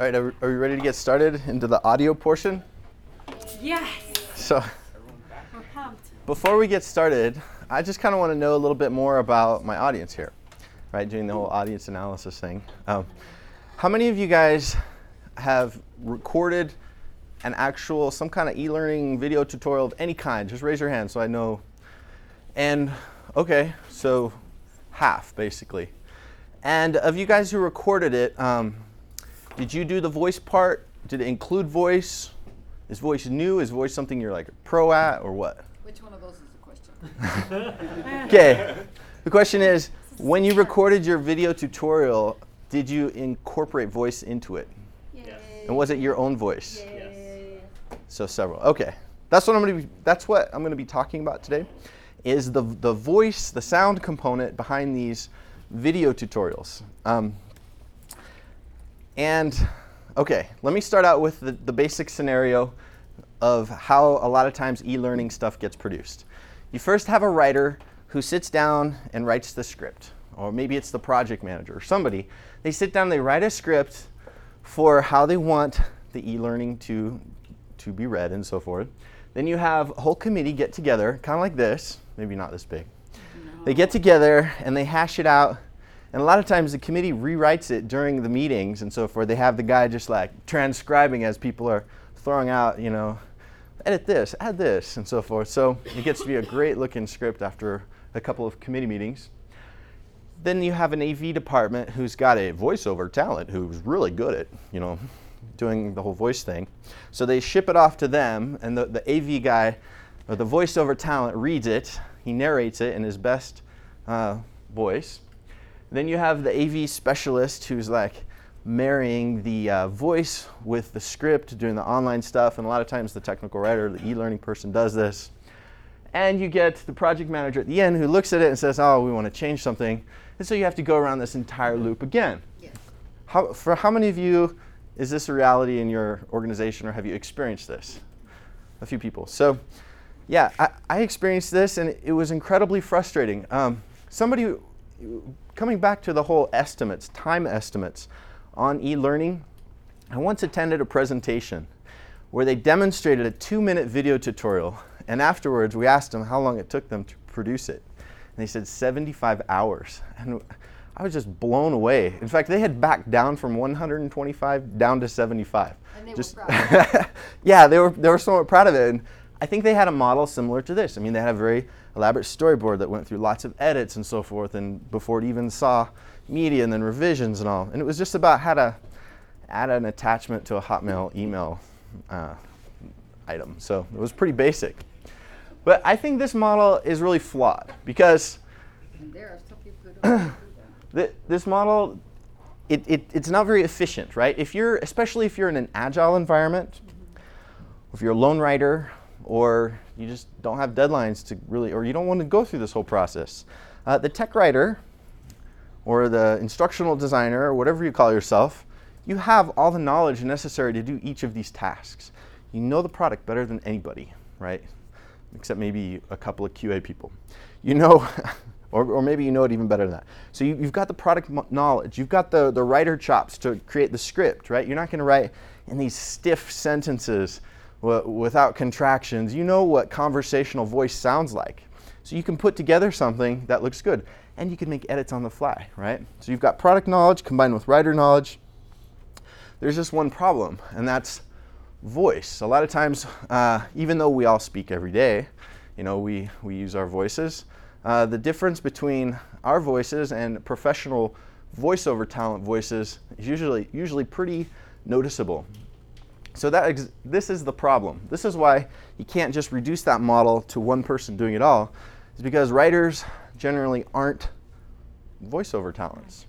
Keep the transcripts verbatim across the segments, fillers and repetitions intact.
All right, are, are we ready to get started into the audio portion? Yes. So we're pumped. Before we get started, I just kind of want to know a little bit more about my audience here, right? Doing the whole audience analysis thing. Um, how many of you guys have recorded an actual, some kind of e-learning video tutorial of any kind? Just raise your hand so I know. And okay, so half basically. And of you guys who recorded it, um, did you do the voice part? Did it include voice? Is voice new? Is voice something you're like pro at or what? Which one of those is the question? Okay. The question is, when you recorded your video tutorial, did you incorporate voice into it? Yes. And was it your own voice? Yes. So several. Okay. That's what I'm going to be, that's what I'm going to be talking about today, is the, the voice, the sound component behind these video tutorials. Um, and okay, let me start out with the, the basic scenario of how a lot of times e-learning stuff gets produced. You first have a writer who sits down and writes the script, or maybe it's the project manager or somebody. They sit down, they write a script for how they want the e-learning to, to be read and so forth. Then you have a whole committee get together, kind of like this, maybe not this big. No. They get together and they hash it out. And a lot of times the committee rewrites it during the meetings and so forth. They have the guy just like transcribing as people are throwing out, you know, edit this, add this, and so forth. So it gets to be a great looking script after a couple of committee meetings. Then you have an A V department who's got a voiceover talent who's really good at, you know, doing the whole voice thing. So they ship it off to them, and the, the A V guy, or the voiceover talent, reads it. He narrates it in his best uh, voice. Then you have the A V specialist who's like marrying the uh, voice with the script, doing the online stuff, and a lot of times the technical writer, the e-learning person does this. And you get the project manager at the end who looks at it and says, oh, we want to change something. And so you have to go around this entire loop again. Yes. How, for how many of you is this a reality in your organization, or have you experienced this? A few people. So yeah, I, I experienced this, and it was incredibly frustrating. Um, somebody who, coming back to the whole estimates, time estimates on e-learning, I once attended a presentation where they demonstrated a two-minute video tutorial, and afterwards we asked them how long it took them to produce it, and they said seventy-five hours, and I was just blown away. In fact, they had backed down from one hundred twenty-five down to seventy-five. And they just were proud. Yeah, they were, they were somewhat proud of it, and I think they had a model similar to this. I mean, they had a very elaborate storyboard that went through lots of edits and so forth, and before it even saw media and then revisions and all. And it was just about how to add an attachment to a Hotmail email uh, item. So it was pretty basic. But I think this model is really flawed, because there are some people who don't do that. This model, it, it, it's not very efficient, right? If you're, especially if you're in an agile environment, mm-hmm. if you're a lone writer, or you just don't have deadlines to really, or you don't want to go through this whole process. Uh, the tech writer, or the instructional designer, or whatever you call yourself, you have all the knowledge necessary to do each of these tasks. You know the product better than anybody, right? Except maybe a couple of Q A people. You know, or, or maybe you know it even better than that. So you, you've got the product knowledge. You've got the, the writer chops to create the script, right? You're not going to write in these stiff sentences without contractions. You know what conversational voice sounds like. So you can put together something that looks good, and you can make edits on the fly, right? So you've got product knowledge combined with writer knowledge. There's just one problem, and that's voice. A lot of times, uh, even though we all speak every day, you know, we, we use our voices. Uh, the difference between our voices and professional voiceover talent voices is usually, usually pretty noticeable. So that ex this is the problem. This is why you can't just reduce that model to one person doing it all. It's because writers generally aren't voiceover talents.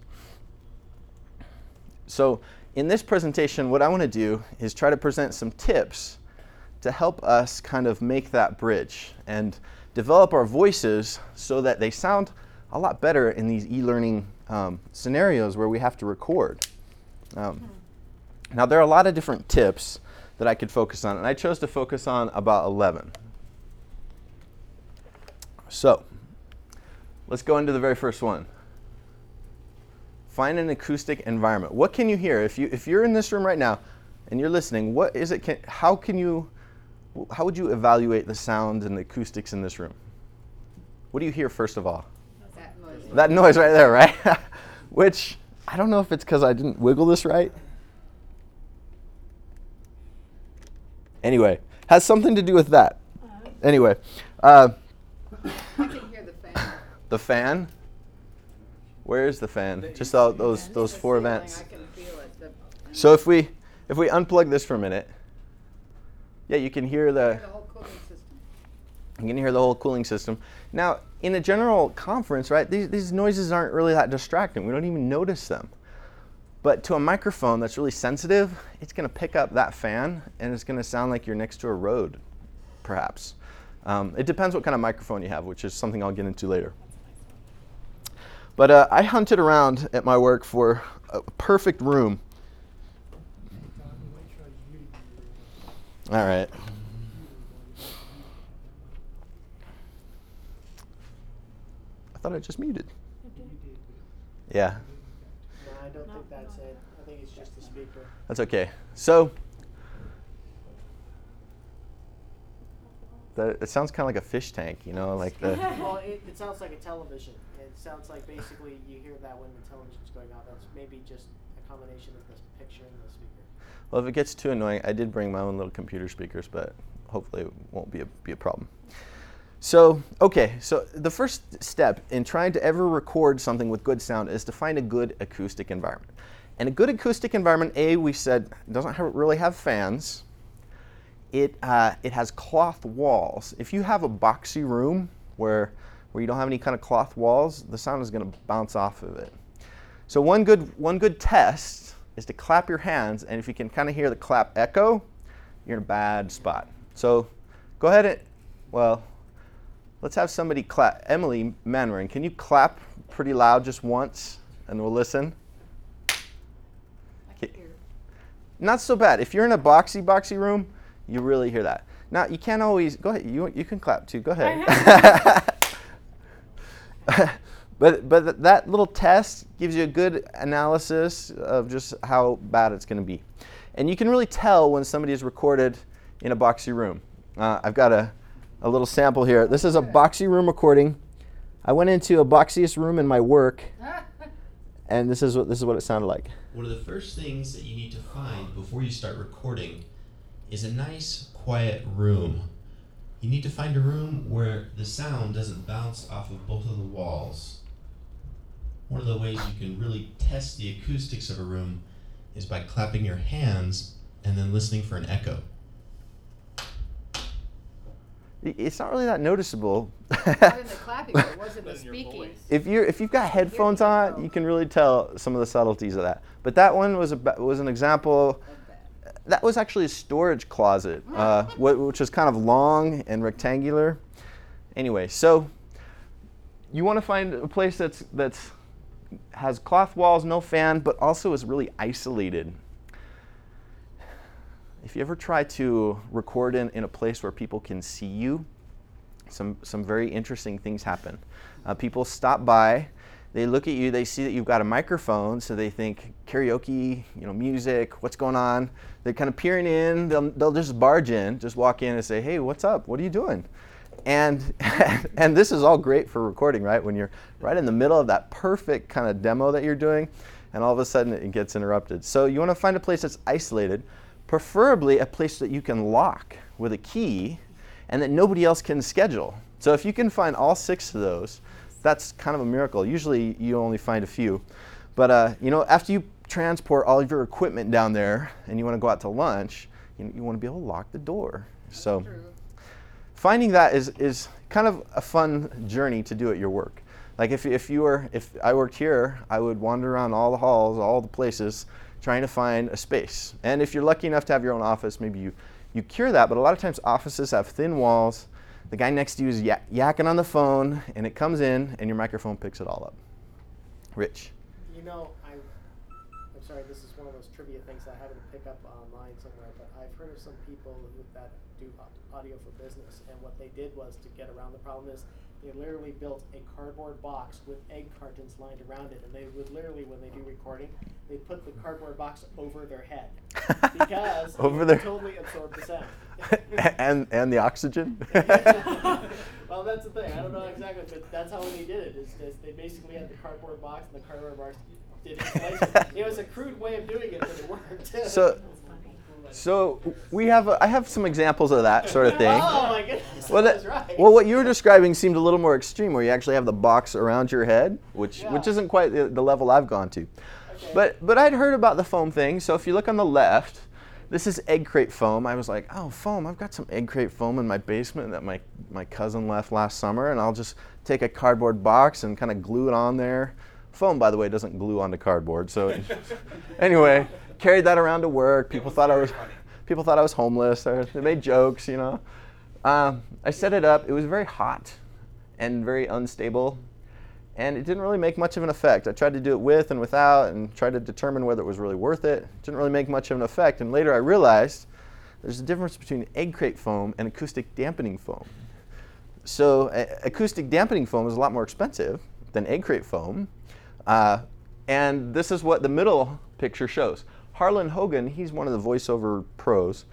So in this presentation, what I want to do is try to present some tips to help us kind of make that bridge and develop our voices so that they sound a lot better in these e-learning um, scenarios where we have to record. Um, Now, there are a lot of different tips that I could focus on, and I chose to focus on about eleven. So let's go into the very first one. Find an acoustic environment. What can you hear? If you if you're in this room right now and you're listening, what is it? Can, how can you? How would you evaluate the sounds and the acoustics in this room? What do you hear first of all? That noise. That noise right there, right? Which I don't know if it's because I didn't wiggle this right. Anyway, has something to do with that. Uh-huh. Anyway, uh, I can hear the fan. The fan? Where is the fan? But Just all those yeah, those four events. I can feel it. The, so if we if we unplug this for a minute, yeah, you can hear the. Hear the whole cooling system. You can hear the whole cooling system. Now, in a general conference, right? These these noises aren't really that distracting. We don't even notice them. But to a microphone that's really sensitive, it's going to pick up that fan, and it's going to sound like you're next to a road, perhaps. Um, it depends what kind of microphone you have, which is something I'll get into later. But uh, I hunted around at my work for a perfect room. All right. I thought I just muted. Yeah. I don't think that's it. I think it's just the speaker. That's okay. So that it sounds kind of like a fish tank, you know, like the. Well, it, it sounds like a television. It sounds like basically you hear that when the television's going off. That's maybe just a combination of the picture and the speaker. Well, if it gets too annoying, I did bring my own little computer speakers, but hopefully it won't be a be a problem. So, okay, so the first step in trying to ever record something with good sound is to find a good acoustic environment. And a good acoustic environment, A, we said, doesn't have, really have fans. It, uh, it has cloth walls. If you have a boxy room where, where you don't have any kind of cloth walls, the sound is going to bounce off of it. So one good, one good test is to clap your hands, and if you can kind of hear the clap echo, you're in a bad spot. So go ahead and, well, let's have somebody clap. Emily Manwaring, can you clap pretty loud just once, and we'll listen? I can hear it. Not so bad. If you're in a boxy, boxy room, you really hear that. Now, you can't always, go ahead, you, you can clap too, go ahead. but but that little test gives you a good analysis of just how bad it's gonna be. And you can really tell when somebody is recorded in a boxy room. Uh, I've got a A little sample here. This is a boxy room recording. I went into a boxiest room in my work, and this is what this is what it sounded like. One of the first things that you need to find before you start recording is a nice, quiet room. You need to find a room where the sound doesn't bounce off of both of the walls. One of the ways you can really test the acoustics of a room is by clapping your hands and then listening for an echo. It's not really that noticeable. Not in the clapping, but it wasn't the speaking. If you if you've got headphones on, you can really tell some of the subtleties of that. But that one was a was an example. That was actually a storage closet, uh, which was kind of long and rectangular. Anyway, so you want to find a place that's that's has cloth walls, no fan, but also is really isolated. If you ever try to record in, in a place where people can see you, some, some very interesting things happen. Uh, people stop by, they look at you, they see that you've got a microphone, so they think karaoke, you know, music, what's going on? They're kind of peering in, they'll, they'll just barge in, just walk in and say, hey, what's up? What are you doing? And, and this is all great for recording, right? When you're right in the middle of that perfect kind of demo that you're doing, and all of a sudden it gets interrupted. So you want to find a place that's isolated. Preferably a place that you can lock with a key and that nobody else can schedule. So if you can find all six of those, that's kind of a miracle. Usually you only find a few. But uh, you know, after you transport all of your equipment down there and you want to go out to lunch, you, you want to be able to lock the door. That's so true. Finding that is, is kind of a fun journey to do at your work. Like if, if, you were, if I worked here, I would wander around all the halls, all the places, trying to find a space. And if you're lucky enough to have your own office, maybe you, you cure that, but a lot of times offices have thin walls, the guy next to you is yak yakking on the phone, and it comes in, and your microphone picks it all up. Rich. You know, I, I'm sorry, this is one of those trivia things I happened to pick up online somewhere, but I've heard of some people who, that do audio for business, and what they did was, to get around the problem is, they literally built a cardboard box with egg cartons lined around it, and they would literally, when they do recording, they put the cardboard box over their head because over their totally absorb the sound. and and the oxygen. Well, that's the thing. I don't know exactly, but that's how they did it. Is just they basically had the cardboard box, and the cardboard box did it. It was a crude way of doing it, but it worked. So, so we have a, I have some examples of that sort of thing. Oh my goodness! Well, that, right. well, what you were describing seemed a little more extreme, where you actually have the box around your head, which yeah. which isn't quite the, the level I've gone to. Okay. But but I'd heard about the foam thing. So if you look on the left. This is egg crate foam. I was like, oh, foam. I've got some egg crate foam in my basement that my, my cousin left last summer, and I'll just take a cardboard box and kind of glue it on there. Foam, by the way, doesn't glue onto cardboard. So anyway, carried that around to work. People thought I was people thought I was homeless. Or they made jokes, you know. Um, I set it up. It was very hot and very unstable, and it didn't really make much of an effect. I tried to do it with and without and tried to determine whether it was really worth it. It didn't really make much of an effect, and later I realized there's a difference between egg crate foam and acoustic dampening foam. So uh, acoustic dampening foam is a lot more expensive than egg crate foam, uh, and this is what the middle picture shows. Harlan Hogan, he's one of the voiceover pros.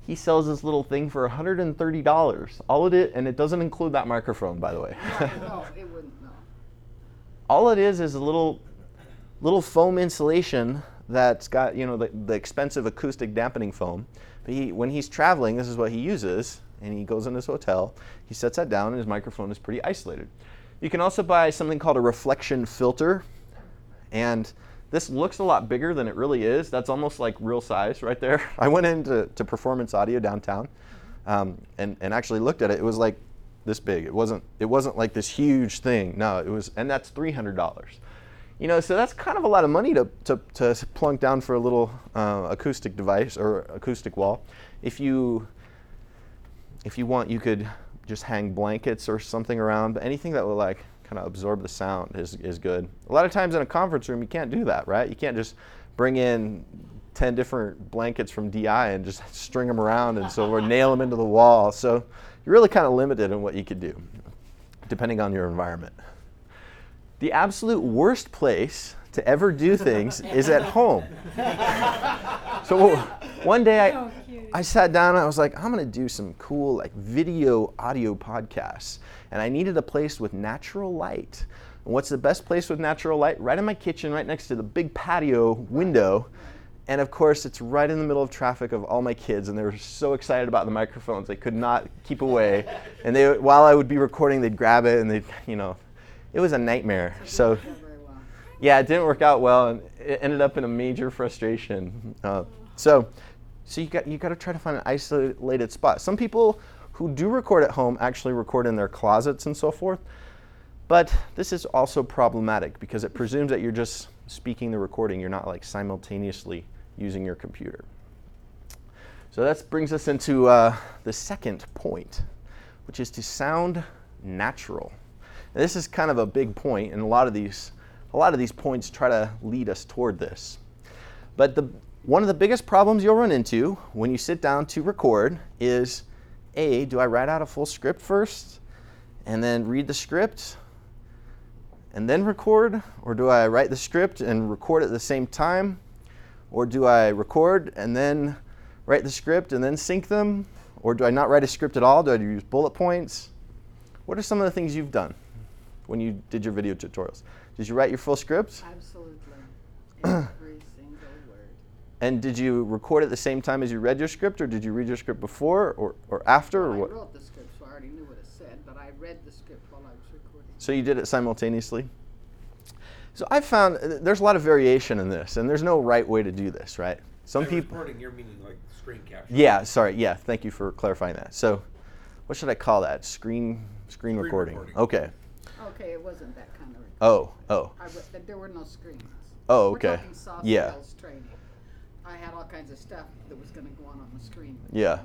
He sells this little thing for one hundred thirty dollars. All of it, and it doesn't include that microphone, by the way. No, it wouldn't. All it is is a little little foam insulation that's got, you know, the, the expensive acoustic dampening foam. But he, when he's traveling, this is what he uses, and he goes in his hotel, he sets that down, and his microphone is pretty isolated. You can also buy something called a reflection filter, and this looks a lot bigger than it really is. That's almost like real size right there. I went into to Performance Audio downtown um, and, and actually looked at it. It was like this big. It wasn't it wasn't like this huge thing. No, it was, and that's three hundred dollars. You know, so that's kind of a lot of money to, to, to plunk down for a little uh, acoustic device or acoustic wall. If you if you want, you could just hang blankets or something around, but anything that will like kind of absorb the sound is, is good. A lot of times in a conference room, you can't do that, right? You can't just bring in ten different blankets from D I and just string them around and so or nail them into the wall. So you're really kind of limited in what you could do, depending on your environment. The absolute worst place to ever do things is at home. So one day I, I sat down and I was like, I'm gonna do some cool like video audio podcasts. And I needed a place with natural light. And what's the best place with natural light? Right in my kitchen, right next to the big patio window. And of course, it's right in the middle of traffic of all my kids, and they were so excited about the microphones they could not keep away. And they, while I would be recording, they'd grab it, and they, you know, it was a nightmare. So, yeah, it didn't work out well, and it ended up in a major frustration. Uh, so, so you got you got to try to find an isolated spot. Some people who do record at home actually record in their closets and so forth. But this is also problematic because it presumes that you're just speaking the recording. You're not like simultaneously using your computer. So that brings us into uh, the second point, which is to sound natural. And this is kind of a big point, and a lot of these, a lot of these points try to lead us toward this. But the, one of the biggest problems you'll run into when you sit down to record is, A, do I write out a full script first and then read the script and then record? Or do I write the script and record at the same time? Or do I record and then write the script and then sync them? Or do I not write a script at all? Do I use bullet points? What are some of the things you've done when you did your video tutorials? Did you write your full script? Absolutely. Every single word. And did you record at the same time as you read your script? Or did you read your script before or, or after? Well, or what? I wrote the script, so I already knew what it said, but I read the script while I was recording. So you did it simultaneously? So I found there's a lot of variation in this, and there's no right way to do this, right? Some people. Recording, you're meaning like screen capture. Yeah, sorry. Yeah, thank you for clarifying that. So, what should I call that? Screen screen, screen recording. recording. Okay. Okay, it wasn't that kind of recording. Oh, oh. I w- there were no screens. Oh, okay. We're talking soft skills training. I had all kinds of stuff that was going to go on on the screen. Yeah.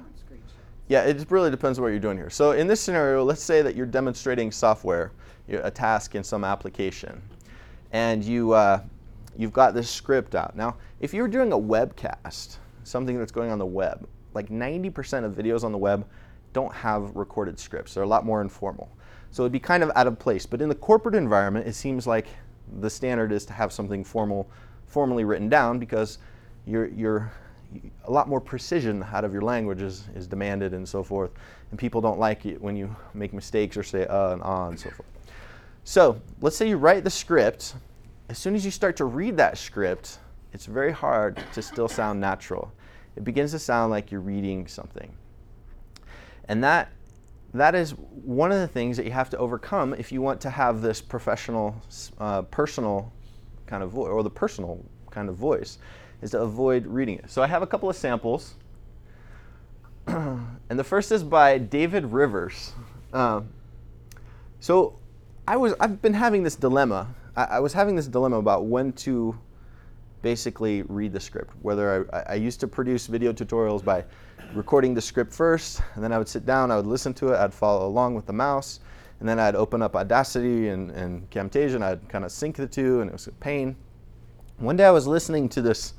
Yeah, it really depends on what you're doing here. So in this scenario, let's say that you're demonstrating software, a task in some application. And you uh, You've got this script out. Now, if you're doing a webcast, something that's going on the web, like ninety percent of videos on the web don't have recorded scripts. They're a lot more informal. So it'd be kind of out of place. But in the corporate environment, it seems like the standard is to have something formal, formally written down, because you're, you're a lot more precision out of your language is, is demanded and so forth. And people don't like it when you make mistakes or say uh and ah and so forth. So let's say you write the script. As soon as you start to read that script, it's very hard to still sound natural. It begins to sound like you're reading something. And that that is one of the things that you have to overcome if you want to have this professional, uh, personal kind of voice, or the personal kind of voice, is to avoid reading it. So I have a couple of samples. And the first is by David Rivers. Uh, so I was, I've been having this dilemma. I, I was having this dilemma about when to basically read the script. Whether I, I used to produce video tutorials by recording the script first, and then I would sit down, I would listen to it, I'd follow along with the mouse, and then I'd open up Audacity and, and Camtasia, and I'd kind of sync the two, and it was a pain. One day I was listening to this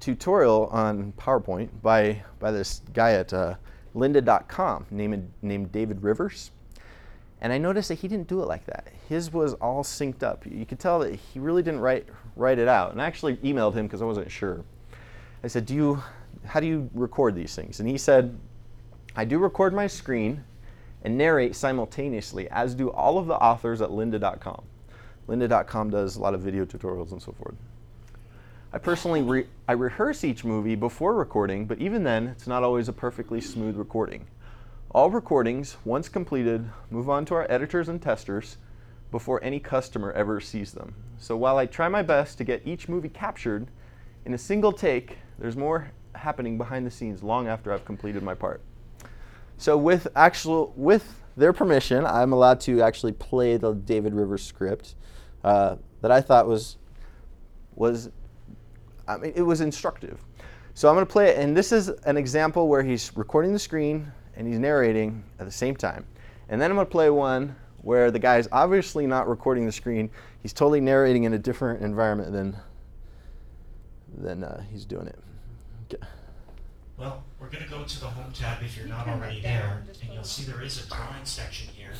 tutorial on PowerPoint by, by this guy at uh, lynda dot com named, named David Rivers, and I noticed that he didn't do it like that. His was all synced up. You could tell that he really didn't write, write it out. And I actually emailed him because I wasn't sure. I said, do you, how do you record these things? And he said, I do record my screen and narrate simultaneously, as do all of the authors at lynda dot com. lynda dot com does a lot of video tutorials and so forth. I personally, re I rehearse each movie before recording, but even then, it's not always a perfectly smooth recording. All recordings, once completed, move on to our editors and testers before any customer ever sees them. So while I try my best to get each movie captured in a single take, there's more happening behind the scenes long after I've completed my part. So with actual, with their permission, I'm allowed to actually play the David Rivers script uh, that I thought was, was, I mean, it was instructive. So I'm going to play it, and this is an example where he's recording the screen and he's narrating at the same time. And then I'm going to play one where the guy's obviously not recording the screen. He's totally narrating in a different environment than, than uh, he's doing it. Okay. Well, we're going to go to the home tab if you're not already there. And you'll see there is a drawing section here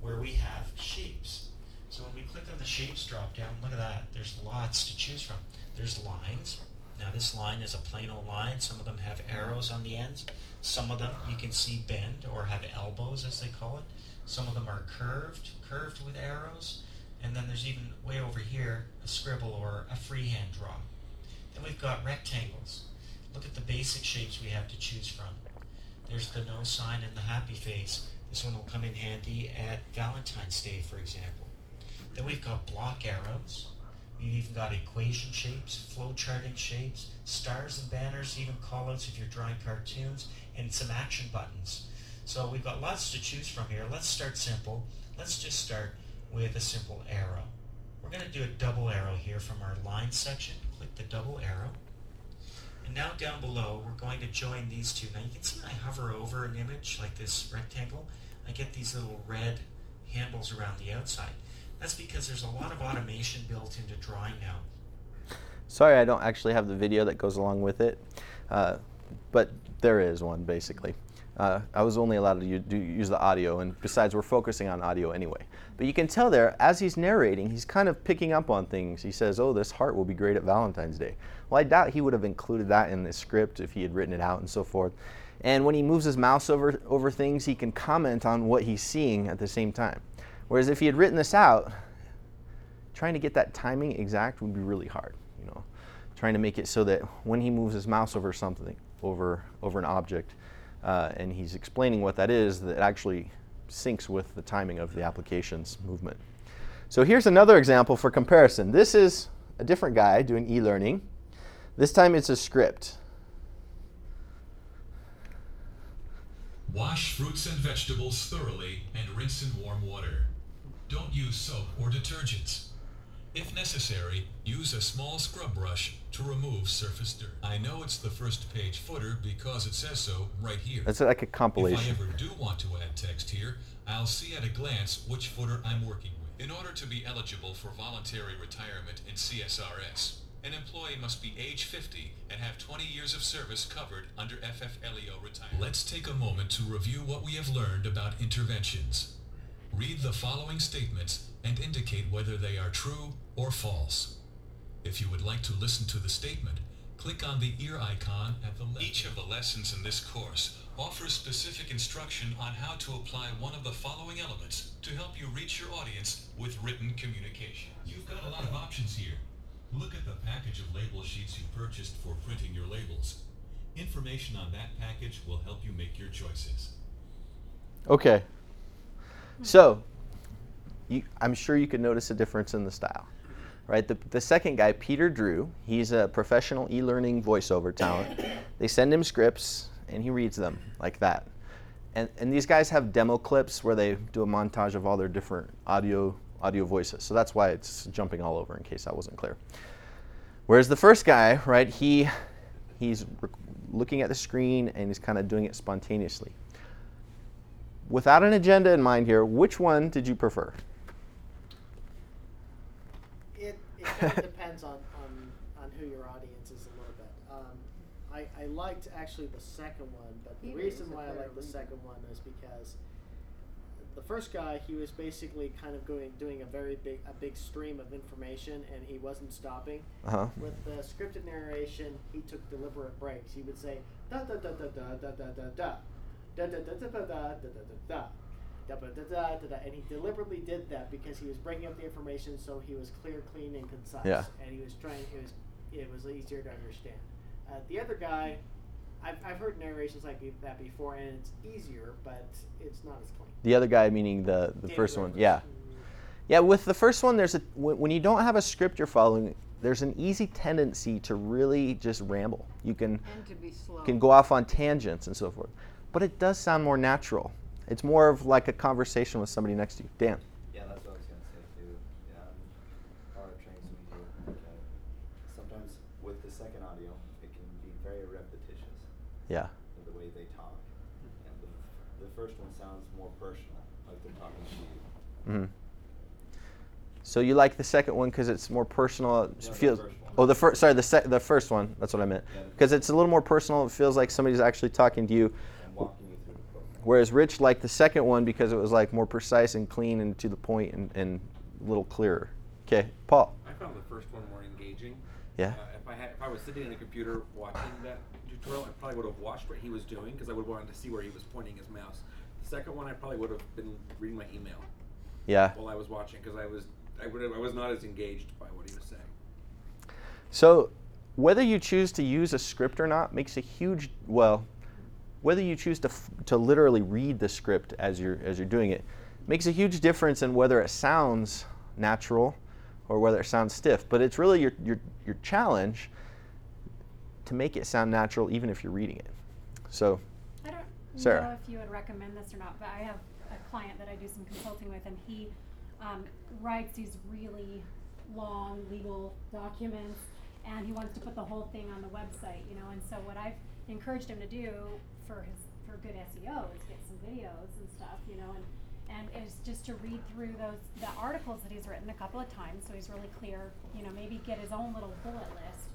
where we have shapes. So when we click on the shapes drop down, look at that. There's lots to choose from. There's lines. Now this line is a plain old line. Some of them have arrows on the ends. Some of them you can see bend or have elbows, as they call it. Some of them are curved, curved with arrows. And then there's even way over here a scribble or a freehand draw. Then we've got rectangles. Look at the basic shapes we have to choose from. There's the no sign and the happy face. This one will come in handy at Valentine's Day, for example. Then we've got block arrows. You've even got equation shapes, flowcharting shapes, stars and banners, even callouts if you're drawing cartoons, and some action buttons. So we've got lots to choose from here. Let's start simple. Let's just start with a simple arrow. We're going to do a double arrow here from our line section. Click the double arrow. And now down below, we're going to join these two. Now you can see I hover over an image like this rectangle. I get these little red handles around the outside. That's because there's a lot of automation built into drawing now. Sorry, I don't actually have the video that goes along with it, uh, but there is one, basically. Uh, I was only allowed to use the audio, and besides, we're focusing on audio anyway. But you can tell there, as he's narrating, he's kind of picking up on things. He says, oh, this heart will be great at Valentine's Day. Well, I doubt he would have included that in the script if he had written it out and so forth. And when he moves his mouse over, over things, he can comment on what he's seeing at the same time. Whereas if he had written this out, trying to get that timing exact would be really hard, you know, trying to make it so that when he moves his mouse over something, over, over an object, uh, and he's explaining what that is, that actually syncs with the timing of the application's movement. So here's another example for comparison. This is a different guy doing e-learning. This time it's a script. Wash fruits and vegetables thoroughly and rinse in warm water. Don't use soap or detergents. If necessary, use a small scrub brush to remove surface dirt. I know it's the first page footer because it says so right here. That's like a compilation. If I ever do want to add text here, I'll see at a glance which footer I'm working with. In order to be eligible for voluntary retirement in C S R S, an employee must be age fifty and have twenty years of service covered under F F L E O retirement. Let's take a moment to review what we have learned about interventions. Read the following statements and indicate whether they are true or false. If you would like to listen to the statement, click on the ear icon at the left. Each of the lessons in this course offers specific instruction on how to apply one of the following elements to help you reach your audience with written communication. You've got a lot of options here. Look at the package of label sheets you purchased for printing your labels. Information on that package will help you make your choices. Okay. So, you, I'm sure you can notice a difference in the style, right? The, the second guy, Peter Drew, he's a professional e-learning voiceover talent. They send him scripts, and he reads them like that. And, and these guys have demo clips where they do a montage of all their different audio audio voices. So that's why it's jumping all over, in case that wasn't clear. Whereas the first guy, right, he he's re- looking at the screen and he's kind of doing it spontaneously. Without an agenda in mind here, which one did you prefer? It, it kind of depends on, on, on who your audience is a little bit. Um, I, I liked actually the second one, but the he reason why I liked the second one is because the first guy, he was basically kind of going, doing a very big, a big stream of information, and he wasn't stopping. Uh-huh. With the scripted narration, he took deliberate breaks. He would say da da da da da da da da da da da da da da da da da da da da, and he deliberately did that because he was breaking up the information so he was clear, clean, and concise. Yeah. And he was trying. It was it was easier to understand. Uh, the other guy, I've, I've heard narrations like that before, and it's easier, but it's not as clean. The other guy, meaning the, the first one, yeah. Yeah, with the first one, there's a when, when you don't have a script you're following, there's an easy tendency to really just ramble. You can, and to be slow. Can go off on tangents and so forth. But it does sound more natural. It's more of like a conversation with somebody next to you. Dan? Yeah, that's what I was going to say, too. Yeah, I'm power trained, so we do. And, uh, sometimes with the second audio, it can be very repetitious. Yeah. The way they talk. And the, the first one sounds more personal, like they're talking to you. Mm-hmm. So you like the second one because it's more personal? It no, feels, the first one. Oh, the first, sorry, the sec- the first one. That's what I meant. Because yeah, it's a little more personal. It feels like somebody's actually talking to you. And walking you through the program. Whereas Rich liked the second one because it was like more precise and clean and to the point and, and a little clearer. Okay, Paul. I found the first one more engaging. Yeah. Uh, if I had, if I was sitting at a computer watching that tutorial, I probably would have watched what he was doing because I would have wanted to see where he was pointing his mouse. The second one, I probably would have been reading my email. Yeah. While I was watching, because I was I would have, I was not as engaged by what he was saying. So, whether you choose to use a script or not makes a huge well. Whether you choose to f- to literally read the script as you're as you're doing it makes a huge difference in whether it sounds natural or whether it sounds stiff. But it's really your your your challenge to make it sound natural, even if you're reading it. So, I don't Sarah. know if you would recommend this or not, but I have a client that I do some consulting with, and he um, writes these really long legal documents, and he wants to put the whole thing on the website, you know. And so, what I've encouraged him to do for his for good S E O is get some videos and stuff, you know, and and is just to read through those the articles that he's written a couple of times, so he's really clear, you know. Maybe get his own little bullet list.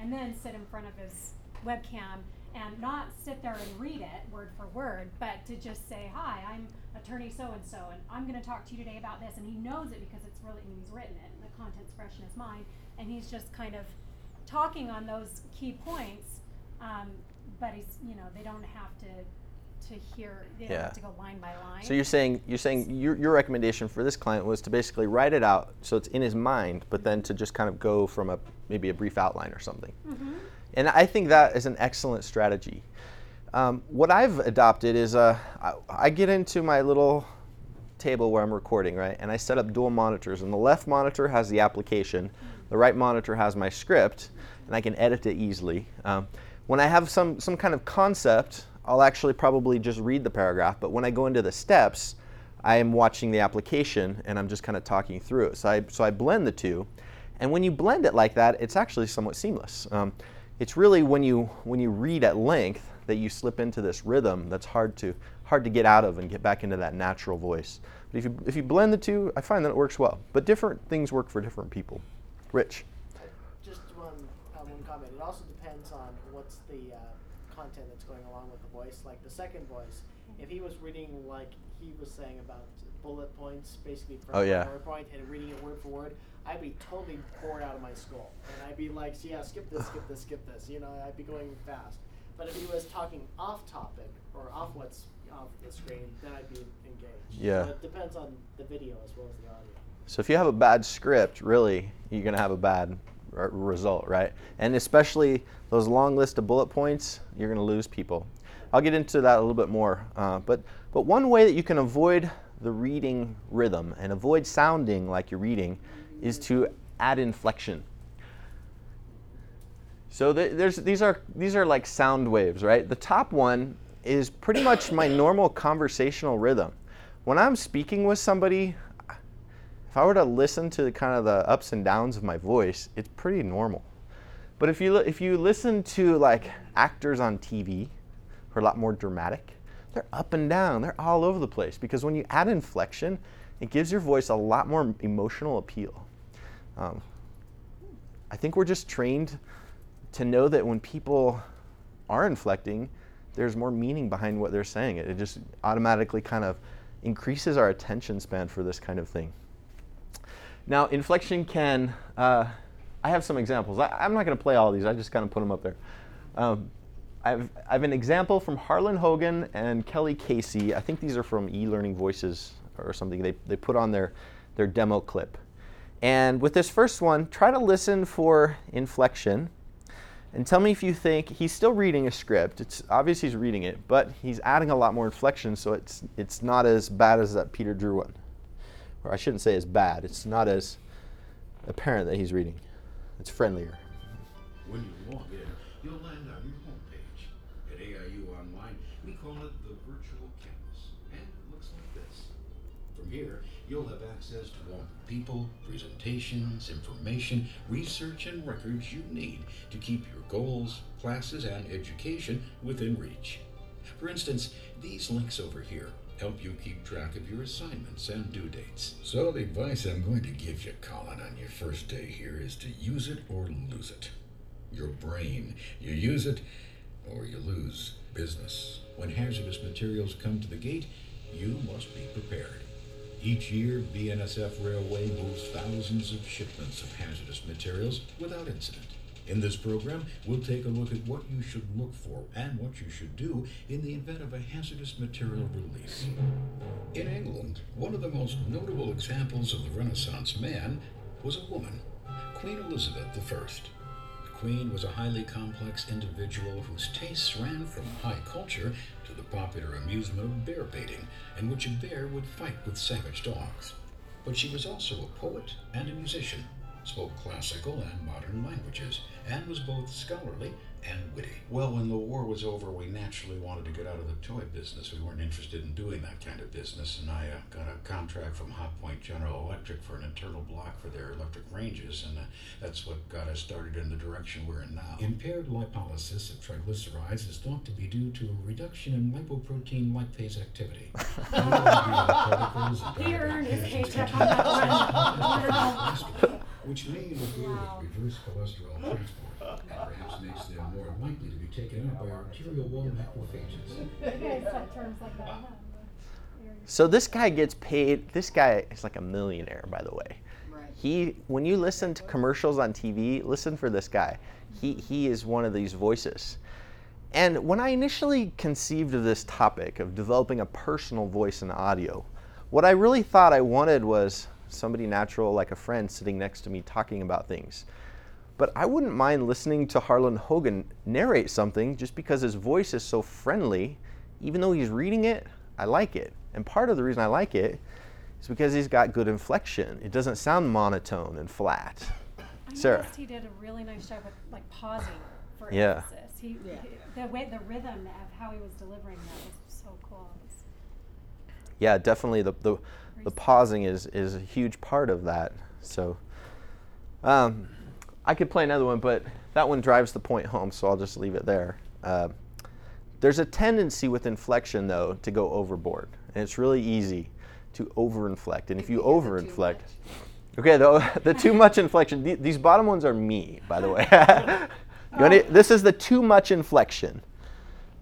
And then sit in front of his webcam and not sit there and read it word for word, but to just say, hi, I'm attorney so-and-so, and I'm going to talk to you today about this. And he knows it because it's really, he's written it, and the content's fresh in his mind. And he's just kind of talking on those key points, um, but he's, you know, they don't have to, to hear, they don't yeah. have to go line by line. So you're saying, you're saying your, your recommendation for this client was to basically write it out so it's in his mind, but then to just kind of go from a maybe a brief outline or something. Mm-hmm. And I think that is an excellent strategy. Um, what I've adopted is uh, I, I get into my little table where I'm recording, right? And I set up dual monitors. And the left monitor has the application. The right monitor has my script. And I can edit it easily. Um, when I have some, some kind of concept, I'll actually probably just read the paragraph. But when I go into the steps, I am watching the application. And I'm just kind of talking through it. So I, so I blend the two. And when you blend it like that, it's actually somewhat seamless. Um, it's really when you when you read at length that you slip into this rhythm that's hard to hard to get out of and get back into that natural voice. But if you if you blend the two, I find that it works well. But different things work for different people. Rich. I just want it's the uh, content that's going along with the voice. Like the second voice, if he was reading like he was saying about bullet points, basically from oh, yeah. PowerPoint, and reading it word for word, I'd be totally bored out of my skull. And I'd be like, yeah, skip this, skip this, skip this. You know, I'd be going fast. But if he was talking off topic or off what's off the screen, then I'd be engaged. Yeah. So it depends on the video as well as the audio. So if you have a bad script, really, you're going to have a bad r- result, right? And especially those long list of bullet points, you're going to lose people. I'll get into that a little bit more. Uh, but but one way that you can avoid the reading rhythm and avoid sounding like you're reading is to add inflection. So th- there's these are these are like sound waves, right? The top one is pretty much my normal conversational rhythm. When I'm speaking with somebody, if I were to listen to the, kind of the ups and downs of my voice, it's pretty normal. But if you if you listen to like actors on T V who are a lot more dramatic, they're up and down, they're all over the place, because when you add inflection, it gives your voice a lot more emotional appeal. Um, I think we're just trained to know that when people are inflecting, there's more meaning behind what they're saying. It, it just automatically kind of increases our attention span for this kind of thing. Now, inflection can, uh, I have some examples. I, I'm not gonna play all these, I just kind of put them up there. Um, I've, I've an example from Harlan Hogan and Kelly Casey. I think these are from eLearning Voices or something. They, they put on their, their demo clip. And with this first one, try to listen for inflection and tell me if you think he's still reading a script. It's obvious he's reading it, but he's adding a lot more inflection, so it's, it's not as bad as that Peter Drew one. Or I shouldn't say as bad. It's not as apparent that he's reading. It's friendlier. When you log in, you'll land on your homepage. At A I U Online, we call it the virtual canvas, and it looks like this. From here, you'll have access to all the people, presentations, information, research, and records you need to keep your goals, classes, and education within reach. For instance, these links over here help you keep track of your assignments and due dates. So the advice I'm going to give you, Colin, on your first day here is to use it or lose it. Your brain. You use it or you lose business. When hazardous materials come to the gate, you must be prepared. Each year, B N S F Railway moves thousands of shipments of hazardous materials without incident. In this program, we'll take a look at what you should look for and what you should do in the event of a hazardous material release. In England, one of the most notable examples of the Renaissance man was a woman, Queen Elizabeth the First. The Queen was a highly complex individual whose tastes ran from high culture to the popular amusement of bear baiting, in which a bear would fight with savage dogs. But she was also a poet and a musician, spoke classical and modern languages, and was both scholarly and witty. Well, when the war was over, we naturally wanted to get out of the toy business. We weren't interested in doing that kind of business, and I uh, got a contract from Hotpoint General Electric for an internal block for their electric ranges, and uh, that's what got us started in the direction we're in now. Impaired lipolysis of triglycerides is thought to be due to a reduction in lipoprotein lipase activity. He earned his paycheck on that one. Which may interfere with reverse cholesterol transport, and perhaps makes them more likely to be taken up by arterial wall macrophages. So this guy gets paid. This guy is like a millionaire, by the way. He, when you listen to commercials on T V, listen for this guy. He he is one of these voices. And when I initially conceived of this topic of developing a personal voice and audio, what I really thought I wanted was somebody natural, like a friend sitting next to me talking about things. But I wouldn't mind listening to Harlan Hogan narrate something just because his voice is so friendly. Even though he's reading it, I like it. And part of the reason I like it is because he's got good inflection. It doesn't sound monotone and flat. I Sarah. He did a really nice job with like pausing for yeah. emphasis. He, yeah. the, way, the rhythm of how he was delivering that was so cool. Yeah, definitely the, the The pausing is, is a huge part of that. So um, I could play another one, but that one drives the point home, so I'll just leave it there. Uh, there's a tendency with inflection, though, to go overboard, and it's really easy to over-inflect. And if you over-inflect, okay, the, the too much inflection, th- these bottom ones are me, by the way. You oh. This is the too much inflection.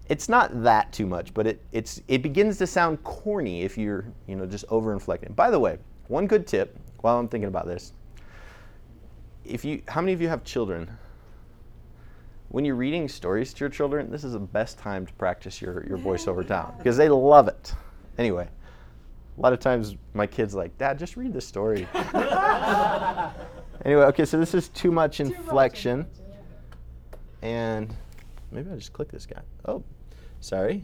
It's not that too much, but it it's it begins to sound corny if you're you know just over inflecting. By the way, one good tip while I'm thinking about this. If you, how many of you have children? When you're reading stories to your children, this is the best time to practice your, your voiceover down because they love it. Anyway, a lot of times my kid's like, Dad, just read this story. Anyway, okay, so this is too much inflection. Too much inflection. And maybe I'll just click this guy. Oh, sorry.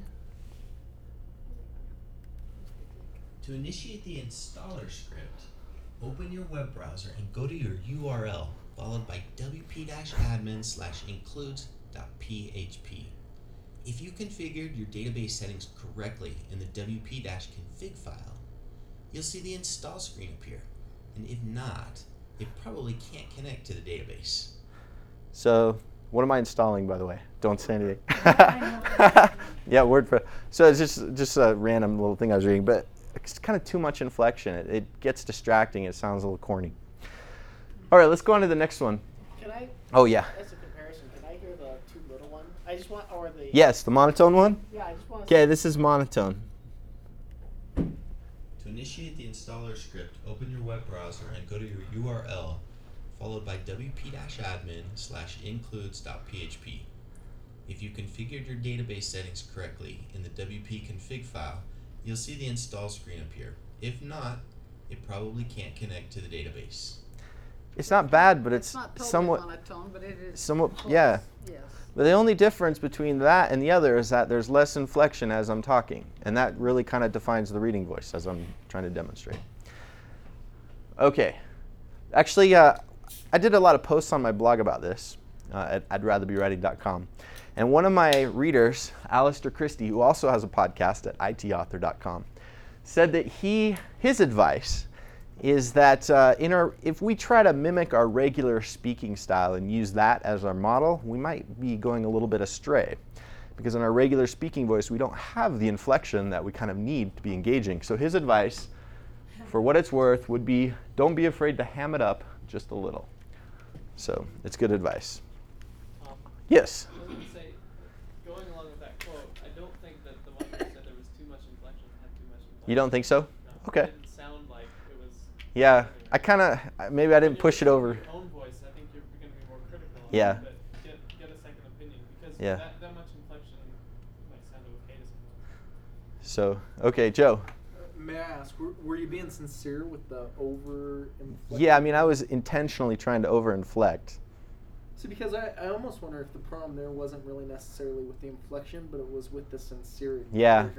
To initiate the installer script, open your web browser and go to your U R L, followed by w p dash admin slash includes dot p h p. If you configured your database settings correctly in the w p dash config file, you'll see the install screen appear. And if not, it probably can't connect to the database. So what am I installing, by the way? Don't say anything. Yeah, WordPress. So it's just, just a random little thing I was reading, but it's kind of too much inflection. It, it gets distracting. It sounds a little corny. All right, let's go on to the next one. Can I? Oh, yeah. As a comparison, can I hear the too little one? I just want, or the... Yes, the monotone one? Yeah, I just want to... Okay, this is monotone. To initiate the installer script, open your web browser and go to your U R L, followed by wp-admin slash includes.php. If you configured your database settings correctly in the wp-config file, you'll see the install screen appear. If not, it probably can't connect to the database. It's not bad, but it's, it's not totally somewhat monotone, but it is somewhat close. Yeah. Yes. But the only difference between that and the other is that there's less inflection as I'm talking, and that really kind of defines the reading voice as I'm trying to demonstrate. Okay, actually, uh, I did a lot of posts on my blog about this uh, at I'd Rather Be Writing dot com, and one of my readers, Alistair Christie, who also has a podcast at I T Author dot com, said that he his advice. is that uh, in our, if we try to mimic our regular speaking style and use that as our model, we might be going a little bit astray. Because in our regular speaking voice, we don't have the inflection that we kind of need to be engaging. So his advice, for what it's worth, would be don't be afraid to ham it up just a little. So it's good advice. Um, yes? I was going to say, going along with that quote, I don't think that the one that said there was too much inflection had too much inflection. You don't think so? No. Okay. Yeah, I kind of, maybe I didn't push it over. Your own voice, I think you're going to be more critical. Yeah. But get, get a second opinion, because yeah. that, that much inflection might sound okay to someone. So, okay, Joe. Uh, may I ask, were, were you being sincere with the over inflection? Yeah, I mean, I was intentionally trying to over inflect. See, because I, I almost wonder if the problem there wasn't really necessarily with the inflection, but it was with the sincerity. Yeah,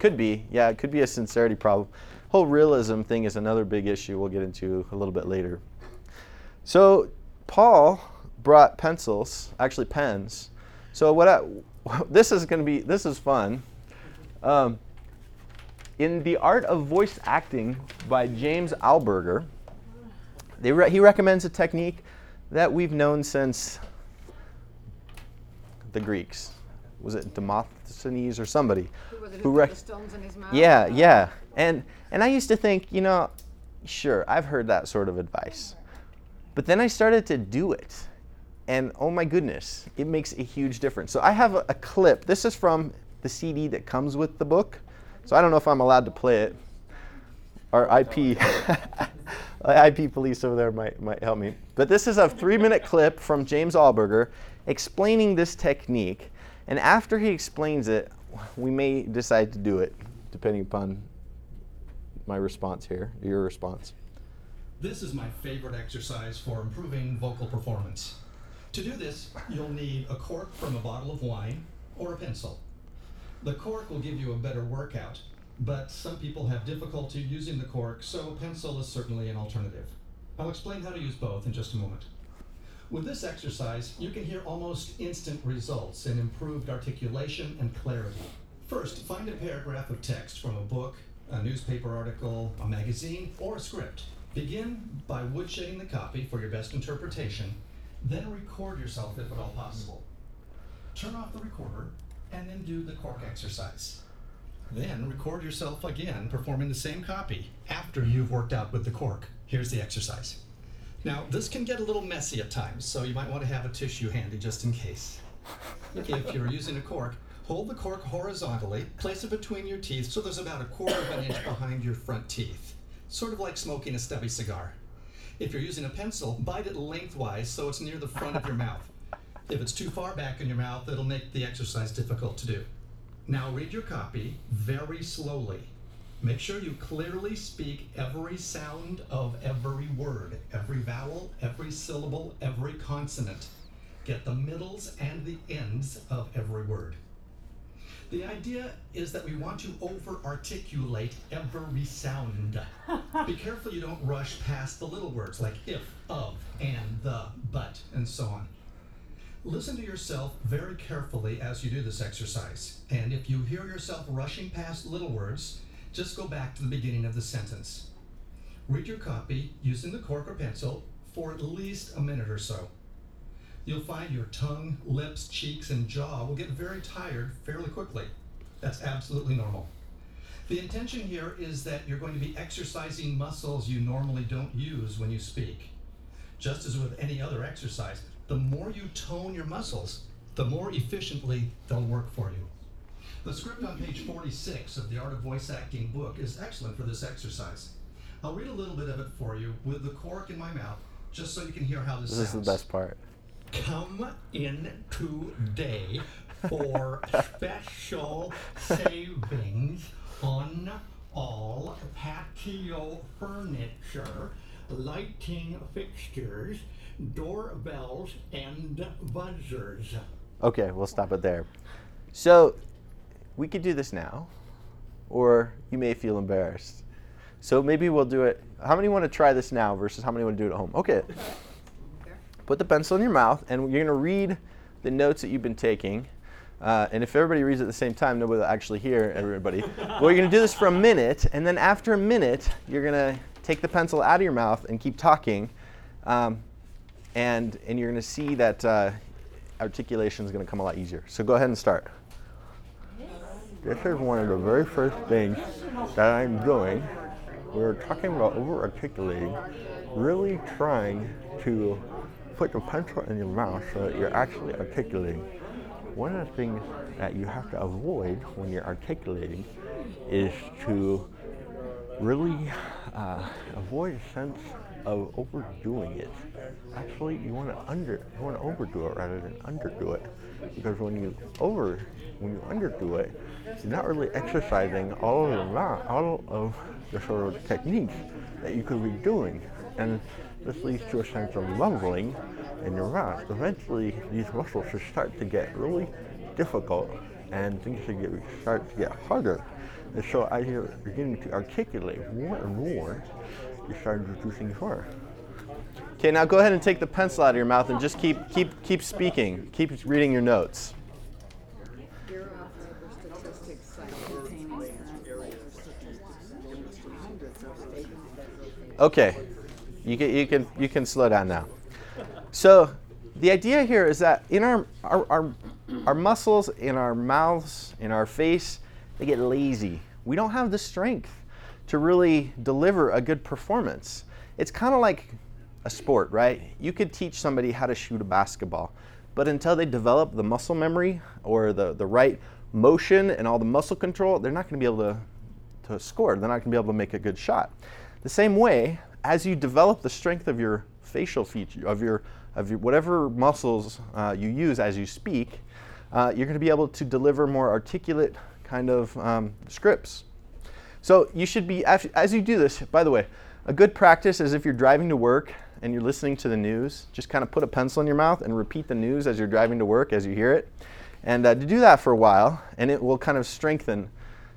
could be. Yeah, it could be a sincerity problem. Whole realism thing is another big issue we'll get into a little bit later. So Paul brought pencils, actually pens. So what I, this is going to be, this is fun. Um, in The Art of Voice Acting by James Alberger, they re- he recommends a technique that we've known since the Greeks. Was it Demosthenes or somebody? Who was it who put the stones in his mouth? Yeah, yeah. And, and I used to think, you know, sure, I've heard that sort of advice. But then I started to do it. And oh my goodness, it makes a huge difference. So I have a, a clip. This is from the C D that comes with the book. So I don't know if I'm allowed to play it. Our I P, I P police over there might, might help me. But this is a three-minute clip from James Alberger explaining this technique. And after he explains it, we may decide to do it, depending upon my response here, your response. This is my favorite exercise for improving vocal performance. To do this, you'll need a cork from a bottle of wine or a pencil. The cork will give you a better workout, but some people have difficulty using the cork, so a pencil is certainly an alternative. I'll explain how to use both in just a moment. With this exercise, you can hear almost instant results in improved articulation and clarity. First, find a paragraph of text from a book, a newspaper article, a magazine, or a script. Begin by woodshading the copy for your best interpretation, then record yourself if at all possible. Turn off the recorder, and then do the cork exercise. Then record yourself again, performing the same copy after you've worked out with the cork. Here's the exercise. Now, this can get a little messy at times, so you might want to have a tissue handy just in case. If you're using a cork, hold the cork horizontally, place it between your teeth so there's about a quarter of an inch behind your front teeth, sort of like smoking a stubby cigar. If you're using a pencil, bite it lengthwise so it's near the front of your mouth. If it's too far back in your mouth, it'll make the exercise difficult to do. Now read your copy very slowly. Make sure you clearly speak every sound of every word, every vowel, every syllable, every consonant. Get the middles and the ends of every word. The idea is that we want to over-articulate every sound. Be careful you don't rush past the little words like if, of, and, the, but, and so on. Listen to yourself very carefully as you do this exercise. And if you hear yourself rushing past little words, just go back to the beginning of the sentence. Read your copy using the cork or pencil for at least a minute or so. You'll find your tongue, lips, cheeks, and jaw will get very tired fairly quickly. That's absolutely normal. The intention here is that you're going to be exercising muscles you normally don't use when you speak. Just as with any other exercise, the more you tone your muscles, the more efficiently they'll work for you. The script on page forty-six of the Art of Voice Acting book is excellent for this exercise. I'll read a little bit of it for you with the cork in my mouth, just so you can hear how this, this sounds. This is the best part. Come in today for special savings on all patio furniture, lighting fixtures, doorbells, and buzzers. Okay, we'll stop it there. So, we could do this now, or you may feel embarrassed. So maybe we'll do it. How many want to try this now versus how many want to do it at home? Okay. Put the pencil in your mouth, and you're going to read the notes that you've been taking. Uh, and if everybody reads at the same time, nobody will actually hear everybody. Well, you're going to do this for a minute, and then after a minute, you're going to take the pencil out of your mouth and keep talking. Um, and, and you're going to see that uh, articulation is going to come a lot easier. So go ahead and start. This is one of the very first things that I'm doing. We were talking about over-articulating, really trying to put the pencil in your mouth so that you're actually articulating. One of the things that you have to avoid when you're articulating is to really uh, avoid a sense of overdoing it. Actually, you want to under, you want to overdo it rather than underdo it, because when you over, when you underdo it, you're not really exercising all of the all of the sort of techniques that you could be doing, and this leads to a sense of rumbling in your mouth. Eventually, these muscles should start to get really difficult, and things should get, start to get harder. And so, as you're beginning to articulate more and more, you're starting to do things more. Okay, now go ahead and take the pencil out of your mouth and just keep keep keep speaking, keep reading your notes. Okay, you can you can you can slow down now. So the idea here is that in our our our, our muscles, in our mouths, in our face, they get lazy. We don't have the strength to really deliver a good performance. It's kind of like a sport, right? You could teach somebody how to shoot a basketball, but until they develop the muscle memory or the, the right motion and all the muscle control, they're not gonna be able to, to score. They're not gonna be able to make a good shot. The same way, as you develop the strength of your facial feature, of your, of your whatever muscles uh, you use as you speak, uh, you're gonna be able to deliver more articulate kind of um, scripts. So you should be, as you do this, by the way, a good practice is if you're driving to work and you're listening to the news, just kind of put a pencil in your mouth and repeat the news as you're driving to work, as you hear it. And uh, to do that for a while, and it will kind of strengthen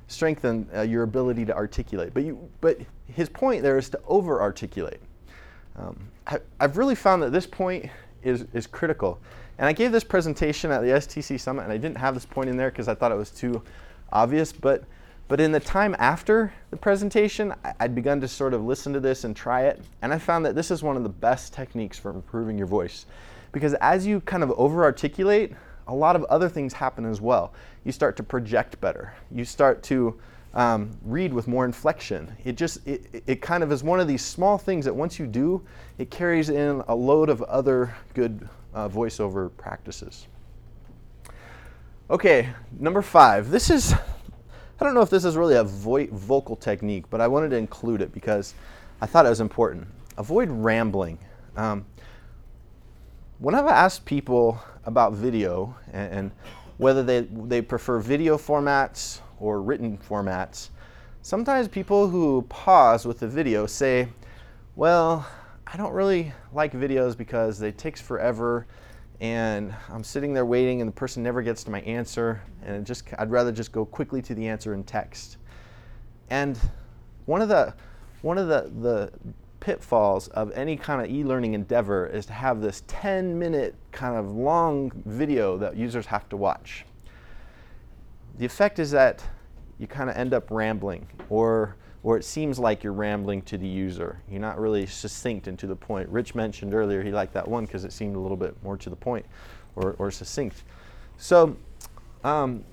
strengthen uh, your ability to articulate. But you, but his point there is to over-articulate. Um, I, I've really found that this point is, is critical. And I gave this presentation at the S T C Summit, and I didn't have this point in there because I thought it was too obvious, but But in the time after the presentation, I'd begun to sort of listen to this and try it, and I found that this is one of the best techniques for improving your voice. Because as you kind of over-articulate, a lot of other things happen as well. You start to project better. You start to um, read with more inflection. It just, it, it kind of is one of these small things that once you do, it carries in a load of other good uh, voiceover practices. Okay, number five. This is, I don't know if this is really a vo- vocal technique, but I wanted to include it because I thought it was important. Avoid rambling. Um, whenever I ask people about video and, and whether they, they prefer video formats or written formats, sometimes people who pause with the video say, well, I don't really like videos because they take forever and I'm sitting there waiting and the person never gets to my answer, and it just, I'd rather just go quickly to the answer in text. And one of the, one of the, the pitfalls of any kind of e-learning endeavor is to have this ten minute kind of long video that users have to watch. The effect is that you kind of end up rambling, or, or it seems like you're rambling to the user. You're not really succinct and to the point. Rich mentioned earlier he liked that one because it seemed a little bit more to the point or, or succinct. So, um,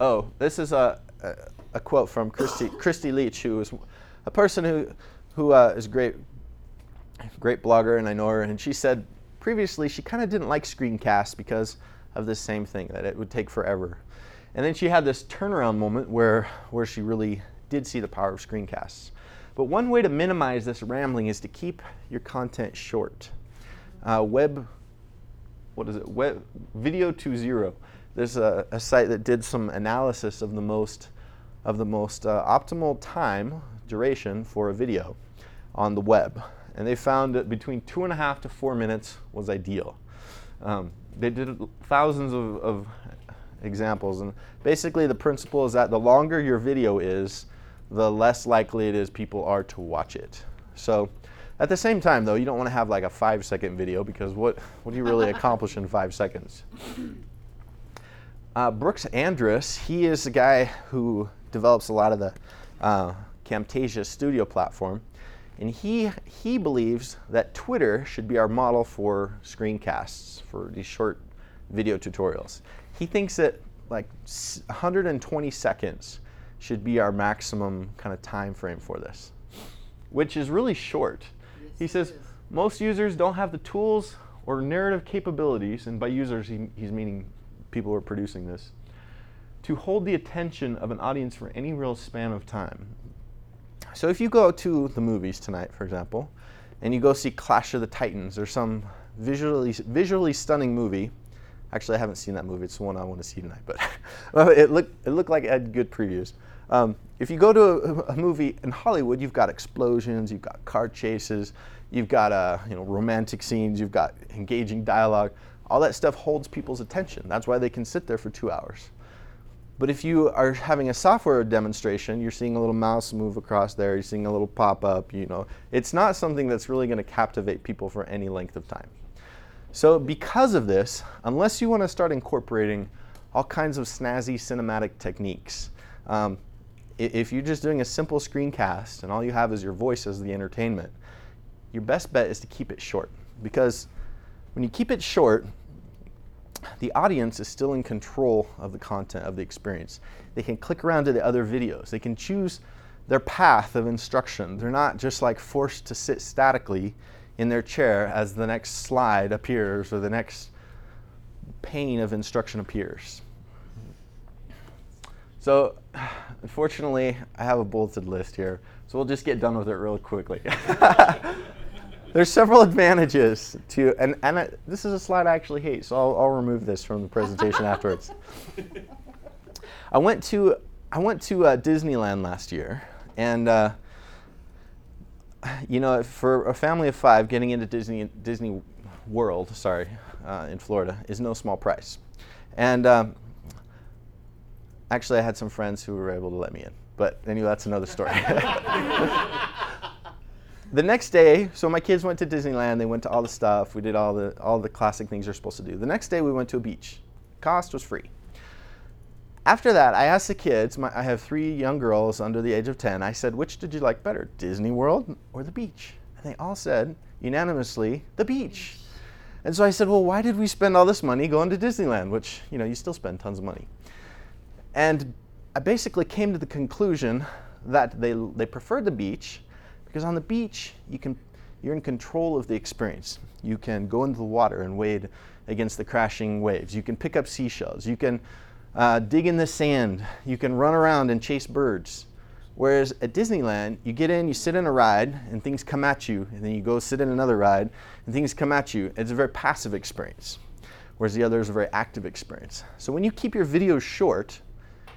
oh, this is a, a, a quote from Christy, Christy Leach, who is a person who, who uh, is a great, great blogger, and I know her, and she said previously she kind of didn't like screencasts because of this same thing, that it would take forever. And then she had this turnaround moment where, where she really did see the power of screencasts. But one way to minimize this rambling is to keep your content short. Uh, web, what is it, Web Video two point oh. There's a, a site that did some analysis of the most, of the most uh, optimal time duration for a video on the web, and they found that between two and a half to four minutes was ideal. Um, they did thousands of, of examples, and basically the principle is that the longer your video is, the less likely it is people are to watch it. So at the same time though, you don't want to have like a five second video, because what, what do you really accomplish in five seconds? Uh, Brooks Andrus, he is the guy who develops a lot of the uh, Camtasia studio platform, and he he believes that Twitter should be our model for screencasts, for these short video tutorials. He thinks that like one hundred twenty seconds should be our maximum kind of time frame for this, which is really short. Yes, he says most users don't have the tools or narrative capabilities, and by users he, he's meaning people who are producing this, to hold the attention of an audience for any real span of time. So if you go to the movies tonight, for example, and you go see Clash of the Titans or some visually visually stunning movie, actually I haven't seen that movie, it's the one I want to see tonight, but it looked it looked like it had good previews. Um, if you go to a, a movie in Hollywood, you've got explosions, you've got car chases, you've got uh, you know, romantic scenes, you've got engaging dialogue, all that stuff holds people's attention. That's why they can sit there for two hours. But if you are having a software demonstration, you're seeing a little mouse move across there, you're seeing a little pop-up, you know. It's not something that's really going to captivate people for any length of time. So because of this, unless you want to start incorporating all kinds of snazzy cinematic techniques, um, if you're just doing a simple screencast and all you have is your voice as the entertainment, your best bet is to keep it short. Because when you keep it short, the audience is still in control of the content of the experience. They can click around to the other videos. They can choose their path of instruction. They're not just like forced to sit statically in their chair as the next slide appears or the next pane of instruction appears. So unfortunately, I have a bulleted list here, so we'll just get done with it real quickly. There's several advantages to, and, and I, this is a slide I actually hate, so I'll, I'll remove this from the presentation afterwards. I went to I went to uh, Disneyland last year, and uh, you know, for a family of five, getting into Disney Disney World, sorry, uh, in Florida, is no small price. And um, actually, I had some friends who were able to let me in, but anyway, that's another story. The next day, so my kids went to Disneyland, they went to all the stuff, we did all the all the classic things you're supposed to do. The next day we went to a beach. Cost was free. After that, I asked the kids, my, I have three young girls under the age of ten, I said, which did you like better, Disney World or the beach? And they all said, unanimously, the beach. And so I said, well, why did we spend all this money going to Disneyland, which, you know, you still spend tons of money. And I basically came to the conclusion that they they preferred the beach, because on the beach you can you're in control of the experience. You can go into the water and wade against the crashing waves. You can pick up seashells. You can uh, dig in the sand. You can run around and chase birds. Whereas at Disneyland, you get in, you sit in a ride, and things come at you, and then you go sit in another ride, and things come at you. It's a very passive experience, whereas the other is a very active experience. So when you keep your videos short,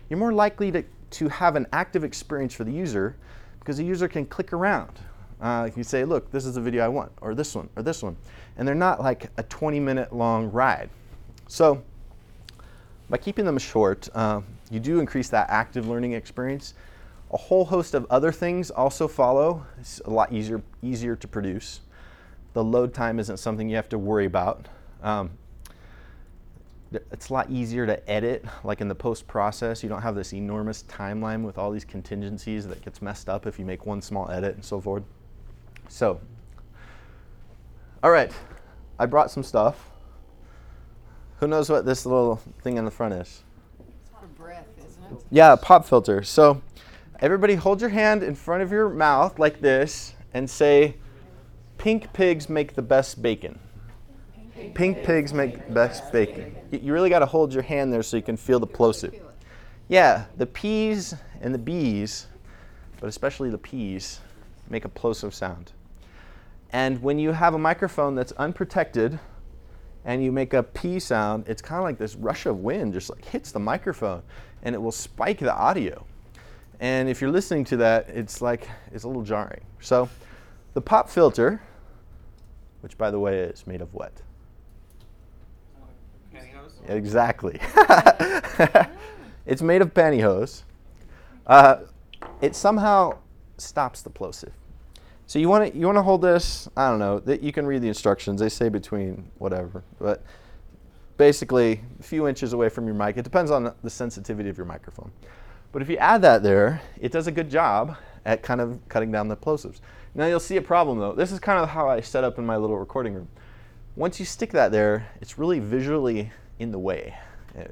you're more likely to, to have an active experience for the user, because the user can click around. Uh, you say, look, this is the video I want, or this one, or this one. And they're not like a twenty minute long ride. So by keeping them short, uh, you do increase that active learning experience. A whole host of other things also follow. It's a lot easier, easier to produce. The load time isn't something you have to worry about. Um, it's a lot easier to edit, like in the post process. You don't have this enormous timeline with all these contingencies that gets messed up if you make one small edit and so forth. So, all right, I brought some stuff. Who knows what this little thing in the front is? It's for breath, isn't it? Yeah, a pop filter. So, everybody hold your hand in front of your mouth like this and say, pink pigs make the best bacon. Pink, pink pigs make the best bacon. You really got to hold your hand there so you can feel the plosive. Yeah, the peas and the bees, but especially the peas, make a plosive sound. And when you have a microphone that's unprotected and you make a pee sound, it's kind of like this rush of wind just like hits the microphone and it will spike the audio. And if you're listening to that, it's like, it's a little jarring. So the pop filter, which by the way is made of what? Pantyhose? Exactly. It's made of pantyhose. Uh, it somehow stops the plosive. So you want to you want to hold this, I don't know, that you can read the instructions. They say between whatever, but basically a few inches away from your mic. It depends on the sensitivity of your microphone. But if you add that there, it does a good job at kind of cutting down the plosives. Now you'll see a problem though. This is kind of how I set up in my little recording room. Once you stick that there, it's really visually in the way.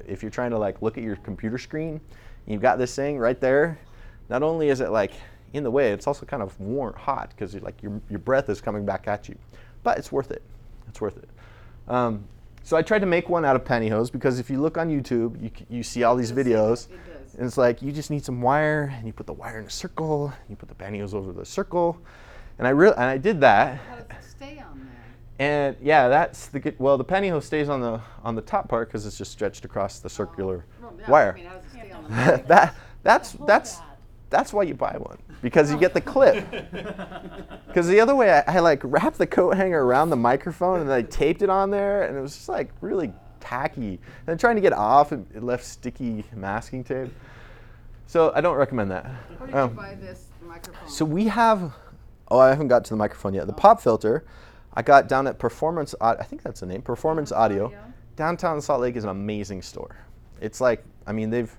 If you're trying to like look at your computer screen, you've got this thing right there. Not only is it like in the way, it's also kind of warm, hot, because like your, your breath is coming back at you. But it's worth it. It's worth it. Um, so I tried to make one out of pantyhose, because if you look on YouTube, you, you see all these videos. And it's like, you just need some wire, and you put the wire in a circle, and you put the pantyhose over the circle. And I really, and I did that. How does it stay on there? And yeah, that's the good, well, the pantyhose stays on the on the top part because it's just stretched across the circular oh, no, wire. I mean, how does it stay on the pantyhose? that that's that's that. that's why you buy one, because you get the clip. Because the other way, I, I like wrapped the coat hanger around the microphone and I taped it on there, and it was just like really tacky. And trying to get off, it, it left sticky masking tape. So I don't recommend that. Where did um, you buy this microphone? So we have, oh, I haven't got to the microphone yet. The oh. pop filter, I got down at Performance, I think that's the name, Performance Audio. Audio. Downtown Salt Lake is an amazing store. It's like, I mean, they've,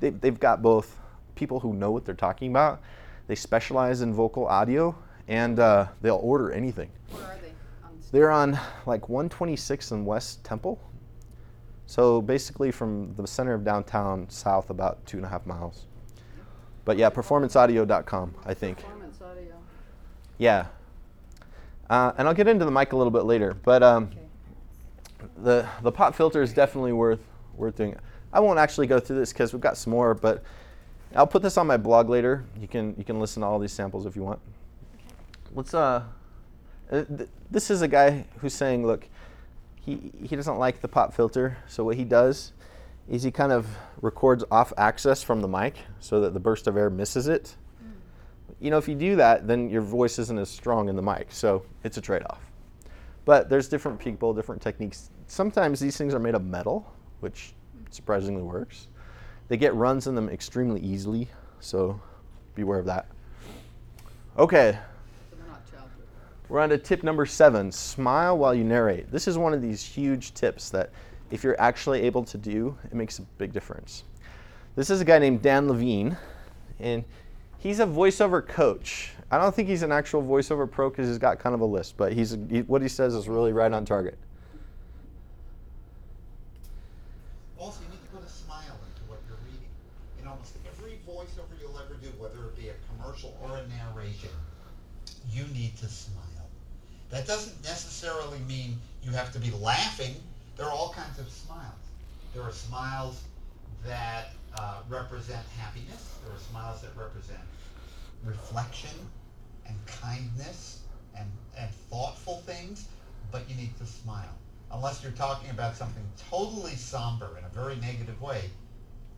they've, they've got both people who know what they're talking about. They specialize in vocal audio, and uh, they'll order anything. Where are they? On the They're on like one twenty-six and West Temple. So basically from the center of downtown south about two and a half miles. But yeah, performance audio dot com, I think. Performance Audio. Yeah. Uh, and I'll get into the mic a little bit later. But um, okay. the the pop filter is definitely worth worth doing. I won't actually go through this because we've got some more, but I'll put this on my blog later. You can you can listen to all these samples if you want. Okay. Let's uh th this is a guy who's saying, look, He, he doesn't like the pop filter, so what he does is he kind of records off access from the mic so that the burst of air misses it. Mm. You know, if you do that, then your voice isn't as strong in the mic, so it's a trade-off. But there's different people, different techniques. Sometimes these things are made of metal, which surprisingly works. They get runs in them extremely easily, so beware of that. Okay. We're on to tip number seven, smile while you narrate. This is one of these huge tips that if you're actually able to do, it makes a big difference. This is a guy named Dan Levine, and he's a voiceover coach. I don't think he's an actual voiceover pro because he's got kind of a list, but he's he, what he says is really right on target. Also, you need to put a smile into what you're reading. in almost every voiceover you'll ever do, whether it be a commercial or a narration, you need to smile. That doesn't necessarily mean you have to be laughing. There are all kinds of smiles. There are smiles that uh, represent happiness. There are smiles that represent reflection and kindness and, and thoughtful things, but you need to smile. Unless you're talking about something totally somber in a very negative way,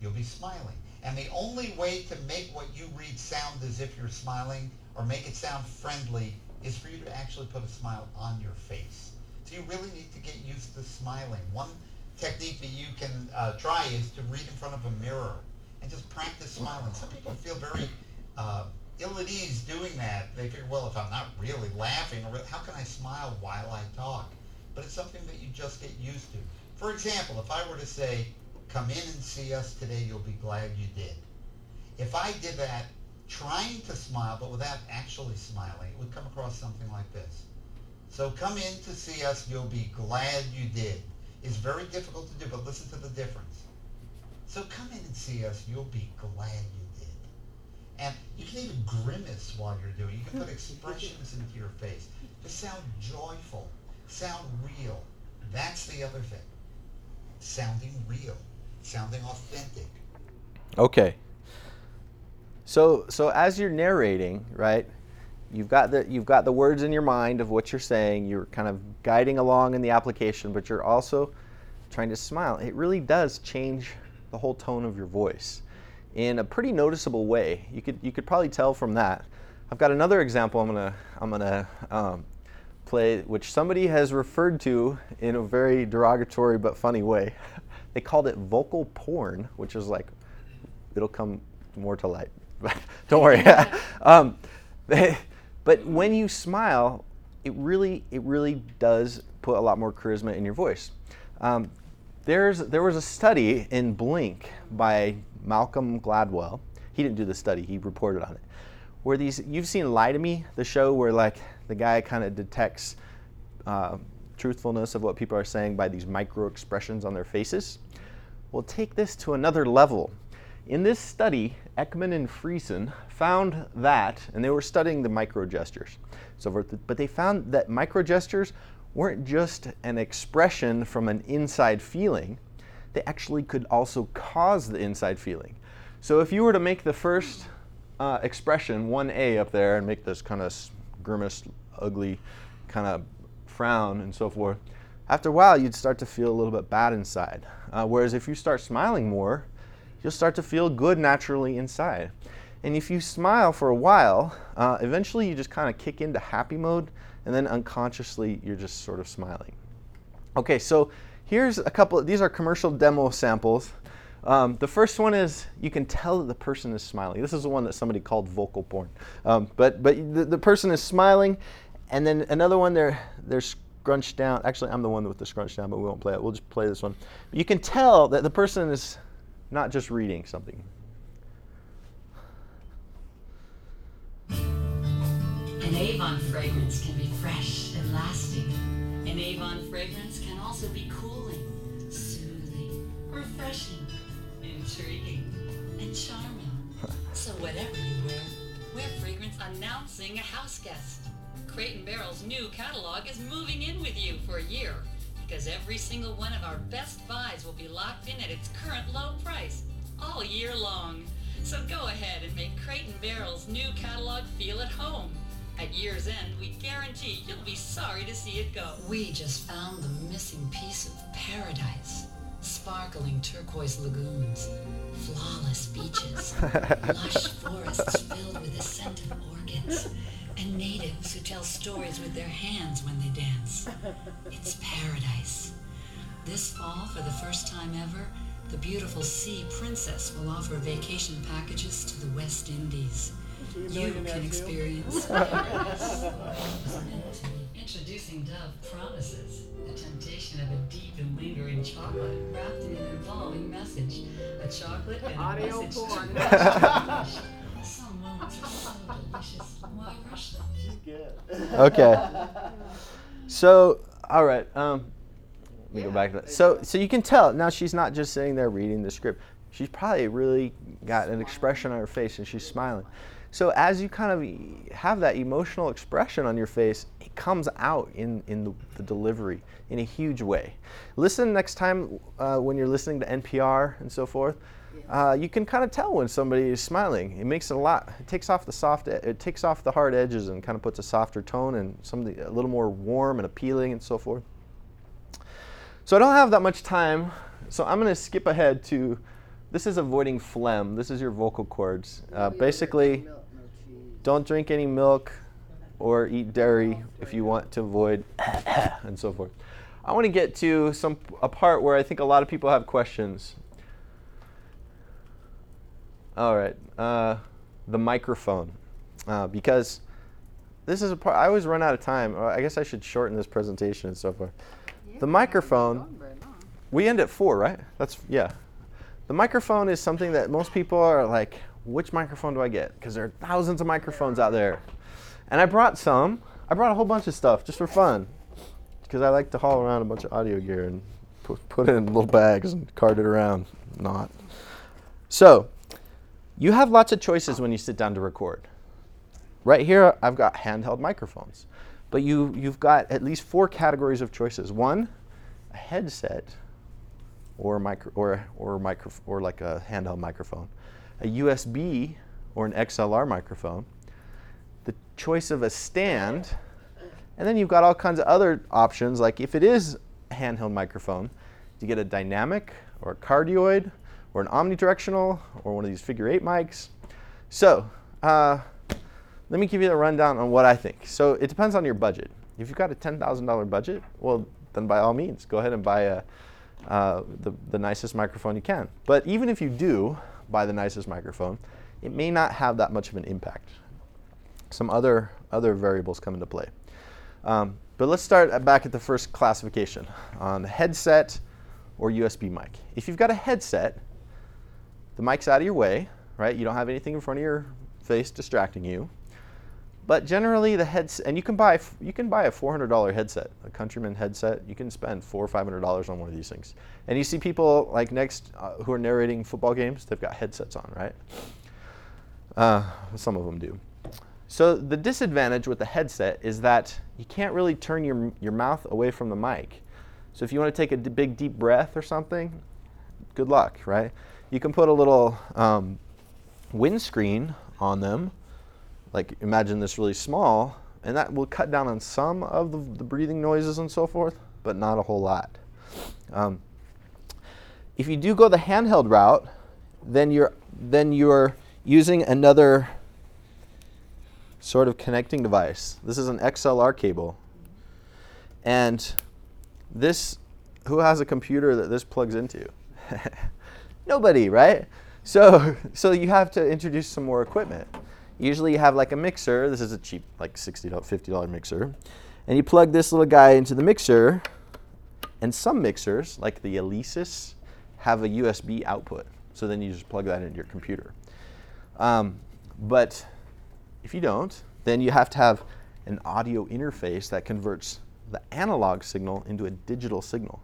you'll be smiling. And the only way to make what you read sound as if you're smiling or make it sound friendly is for you to actually put a smile on your face. So you really need to get used to smiling. One technique that you can uh, try is to read in front of a mirror and just practice smiling. Some people feel very uh, ill at ease doing that. They figure, well, if I'm not really laughing, or how can I smile while I talk? But it's something that you just get used to. For example, if I were to say, come in and see us today, you'll be glad you did. If I did that trying to smile, but without actually smiling, it would come across something like this. So come in to see us, you'll be glad you did. It's very difficult to do, but listen to the difference. So come in and see us, you'll be glad you did. And you can even grimace while you're doing it. You can put expressions into your face to sound joyful, sound real. That's the other thing. Sounding real, sounding authentic. Okay. So so as you're narrating, right, you've got the you've got the words in your mind of what you're saying. You're kind of guiding along in the application, but you're also trying to smile. It really does change the whole tone of your voice in a pretty noticeable way. You could you could probably tell from that. I've got another example I'm gonna I'm gonna um, play, which somebody has referred to in a very derogatory but funny way. They called it vocal porn, which is like, it'll come more to light. Don't worry. um, but when you smile, it really, it really does put a lot more charisma in your voice. Um, there's, there was a study in Blink by Malcolm Gladwell. He didn't do the study, he reported on it. Where these, you've seen Lie to Me, the show where like the guy kind of detects uh, truthfulness of what people are saying by these micro expressions on their faces. We'll take this to another level. In this study, Ekman and Friesen found that, and they were studying the micro gestures, so forth, but they found that micro gestures weren't just an expression from an inside feeling, they actually could also cause the inside feeling. So if you were to make the first uh, expression, one A up there, and make this kind of grimace, ugly kind of frown and so forth, after a while you'd start to feel a little bit bad inside. Uh, whereas if you start smiling more, you'll start to feel good naturally inside. And if you smile for a while, uh, eventually you just kind of kick into happy mode, and then unconsciously you're just sort of smiling. Okay, so here's a couple of, these are commercial demo samples. Um, the first one is, you can tell that the person is smiling. This is the one that somebody called vocal porn. Um, but but the, the person is smiling, and then another one, they're, they're scrunched down. Actually, I'm the one with the scrunch down, but we won't play it. We'll just play this one. But you can tell that the person is not just reading something. An Avon fragrance can be fresh and lasting. An Avon fragrance can also be cooling, soothing, refreshing, intriguing, and charming. So whatever you wear, wear fragrance announcing a house guest. Crate and Barrel's new catalog is moving in with you for a year, because every single one of our best buys will be locked in at its current low price all year long. So go ahead and make Crate and Barrel's new catalog feel at home. At year's end, we guarantee you'll be sorry to see it go. We just found the missing piece of paradise. Sparkling turquoise lagoons, flawless beaches, lush forests filled with the scent of orchids, and natives who tell stories with their hands when they dance. It's paradise. This fall, for the first time ever, the beautiful Sea Princess will offer vacation packages to the West Indies. You can experience paradise. Introducing Dove Promises, the temptation of a deep and lingering chocolate wrapped in an involving message. A chocolate and audio a message porn. To some moments are so delicious. Why rush them? She's good. Okay. So, all right. Um, let me yeah. go back to that. So, so you can tell now she's not just sitting there reading the script. she's probably really got an expression on her face and she's smiling. So as you kind of have that emotional expression on your face, it comes out in, in the, the delivery in a huge way. Listen next time uh, when you're listening to N P R and so forth, uh, you can kind of tell when somebody is smiling. It makes it a lot, it takes off the soft, it takes off the hard edges and kind of puts a softer tone and something a little more warm and appealing and so forth. So I don't have that much time, so I'm going to skip ahead to, this is avoiding phlegm. This is your vocal cords. Uh, basically, don't drink any milk or eat dairy if you want to avoid and so forth. I want to get to some a part where I think a lot of people have questions. All right, uh, the microphone, uh, because this is a part I always run out of time. I guess I should shorten this presentation and so forth. Yeah, the microphone. We end at four, right? That's yeah. The microphone is something that most people are like, which microphone do I get? Because there are thousands of microphones out there. And I brought some. I brought a whole bunch of stuff just for fun, because I like to haul around a bunch of audio gear and pu put it in little bags and cart it around. Not. So you have lots of choices when you sit down to record. Right here, I've got handheld microphones. But you, you've got at least four categories of choices. One, a headset or micro or or micro or like a handheld microphone. A U S B or an X L R microphone, the choice of a stand, and then you've got all kinds of other options, like if it is a handheld microphone, do you get a dynamic or a cardioid or an omnidirectional or one of these figure eight mics? So uh, let me give you the rundown on what I think. So it depends on your budget. If you've got a ten thousand dollar budget, well, then by all means, go ahead and buy a, uh, the, the nicest microphone you can. But even if you do, buy the nicest microphone, it may not have that much of an impact. Some other other variables come into play. Um, but let's start back at the first classification on the headset or U S B mic. If you've got a headset, the mic's out of your way, right? You don't have anything in front of your face distracting you. But generally, the headset, and you can buy you can buy a four hundred dollar headset, a Countryman headset. You can spend four or five hundred dollars on one of these things. And you see people like next uh, who are narrating football games, they've got headsets on, right? Uh, some of them do. So the disadvantage with the headset is that you can't really turn your your mouth away from the mic. So if you want to take a d big deep breath or something, good luck, right? You can put a little um, windscreen on them. Like imagine this really small, and that will cut down on some of the, the breathing noises and so forth, but not a whole lot. Um, if you do go the handheld route, then you're then you're using another sort of connecting device. This is an X L R cable, and this who has a computer that this plugs into? Nobody, right? So so you have to introduce some more equipment. Usually you have like a mixer. This is a cheap, like sixty, fifty dollar mixer. And you plug this little guy into the mixer. And some mixers, like the Alesis, have a U S B output. So then you just plug that into your computer. Um, but if you don't, then you have to have an audio interface that converts the analog signal into a digital signal.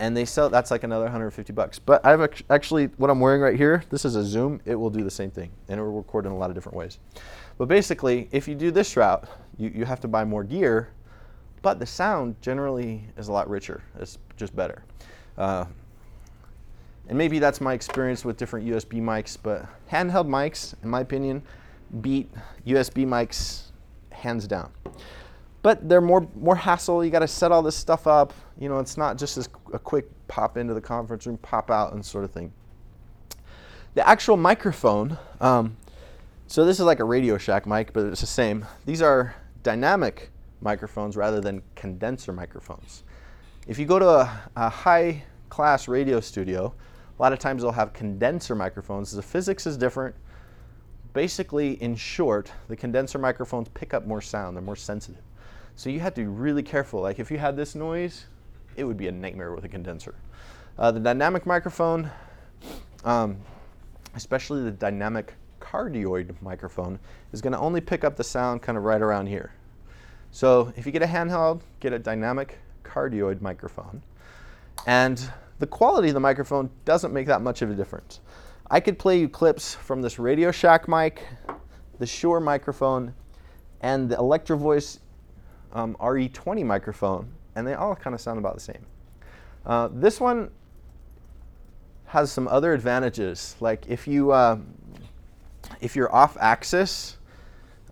And they sell, that's like another a hundred fifty bucks. But I've ac actually, what I'm wearing right here, this is a Zoom. It will do the same thing. And it will record in a lot of different ways. But basically, if you do this route, you, you have to buy more gear. But the sound generally is a lot richer. It's just better. Uh, and maybe that's my experience with different U S B mics. But handheld mics, in my opinion, beat U S B mics hands down. But they're more more hassle. You got to set all this stuff up. You know, it's not just as a quick pop into the conference room, pop out, and sort of thing. The actual microphone. Um, so this is like a Radio Shack mic, but it's the same. These are dynamic microphones rather than condenser microphones. If you go to a, a high-class radio studio, a lot of times they'll have condenser microphones. The physics is different. Basically, in short, the condenser microphones pick up more sound. They're more sensitive. So you have to be really careful. Like if you had this noise, it would be a nightmare with a condenser. Uh, the dynamic microphone, um, especially the dynamic cardioid microphone, is going to only pick up the sound kind of right around here. So if you get a handheld, get a dynamic cardioid microphone. And the quality of the microphone doesn't make that much of a difference. I could play you clips from this Radio Shack mic, the Shure microphone, and the Electro Voice um, R E twenty microphone, and they all kind of sound about the same. Uh, this one has some other advantages. Like if you uh, if you're off axis,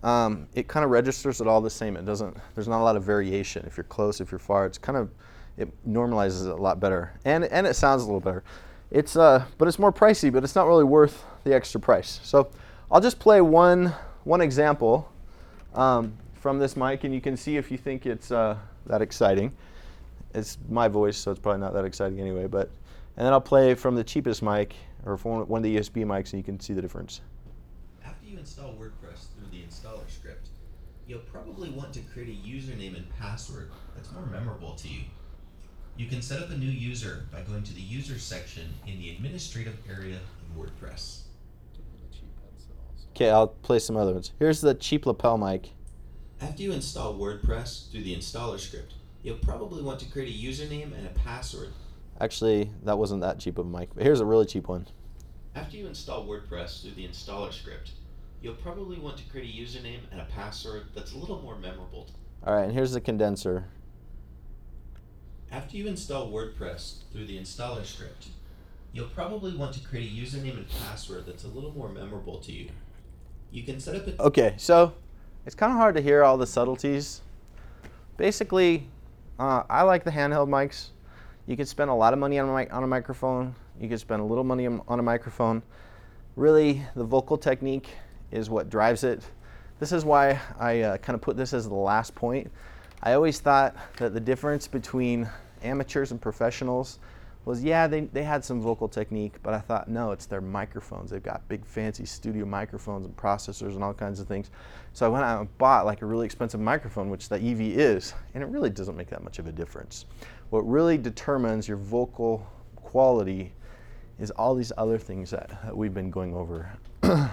um, it kind of registers it all the same. It doesn't. There's not a lot of variation. If you're close, if you're far, it's kind of it normalizes it a lot better, and and it sounds a little better. It's uh, but it's more pricey, but it's not really worth the extra price. So I'll just play one one example um, from this mic, and you can see if you think it's uh, that exciting. It's my voice, so it's probably not that exciting anyway. But and then I'll play from the cheapest mic or from one of the U S B mics, and you can see the difference. After you install WordPress through the installer script, you'll probably want to create a username and password that's more memorable to you. You can set up a new user by going to the Users section in the Administrative area of WordPress. Okay, I'll play some other ones. Here's the cheap lapel mic. After you install WordPress through the installer script, you'll probably want to create a username and a password. Actually, that wasn't that cheap of a mic, but here's a really cheap one. After you install WordPress through the installer script, you'll probably want to create a username and a password that's a little more memorable. All right, and here's the condenser. After you install WordPress through the installer script, you'll probably want to create a username and password that's a little more memorable to you. You can set up a... Okay, so it's kind of hard to hear all the subtleties. Basically, uh, I like the handheld mics. You can spend a lot of money on a, mic on a microphone. You can spend a little money on a microphone. Really, the vocal technique is what drives it. This is why I uh, kind of put this as the last point. I always thought that the difference between amateurs and professionals was, yeah, they, they had some vocal technique, but I thought, no, it's their microphones. They've got big fancy studio microphones and processors and all kinds of things. So I went out and bought like a really expensive microphone, which the E V is, and it really doesn't make that much of a difference. What really determines your vocal quality is all these other things that, that we've been going over. the,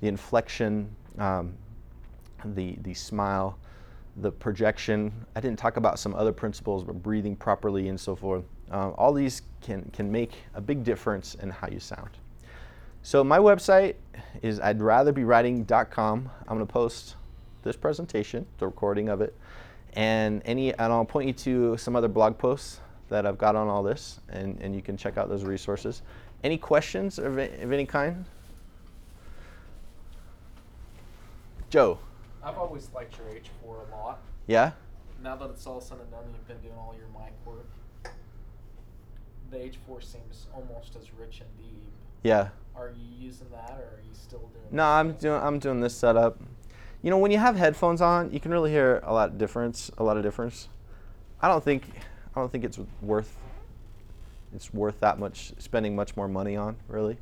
the inflection, um, the, the smile, the projection. I didn't talk about some other principles, but breathing properly and so forth. Um, all these can, can make a big difference in how you sound. So my website is I'd rather be writing dot com. I'm going to post this presentation, the recording of it, and any and I'll point you to some other blog posts that I've got on all this, and, and you can check out those resources. Any questions of, of any kind? Joe? I've always liked your H four a lot. Yeah? Now that it's all said and done, you've been doing all your mic work. The H four seems almost as rich and deep. Yeah. Are you using that, or are you still doing? No, I'm doing I'm doing this setup. You know, when you have headphones on, you can really hear a lot of difference. A lot of difference. I don't think I don't think it's worth it's worth that much spending much more money on really.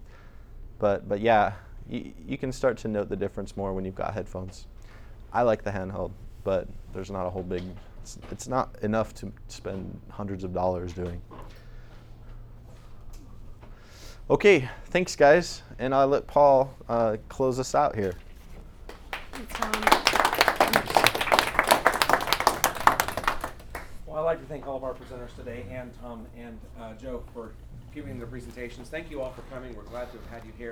But but yeah, you you can start to note the difference more when you've got headphones. I like the handheld, but there's not a whole big, it's, it's not enough to spend hundreds of dollars doing. Okay, thanks guys, and I'll let Paul uh, close us out here. Thanks, Tom. Well, I'd like to thank all of our presenters today, and Tom and uh, Joe, for giving their presentations. Thank you all for coming. We're glad to have had you here.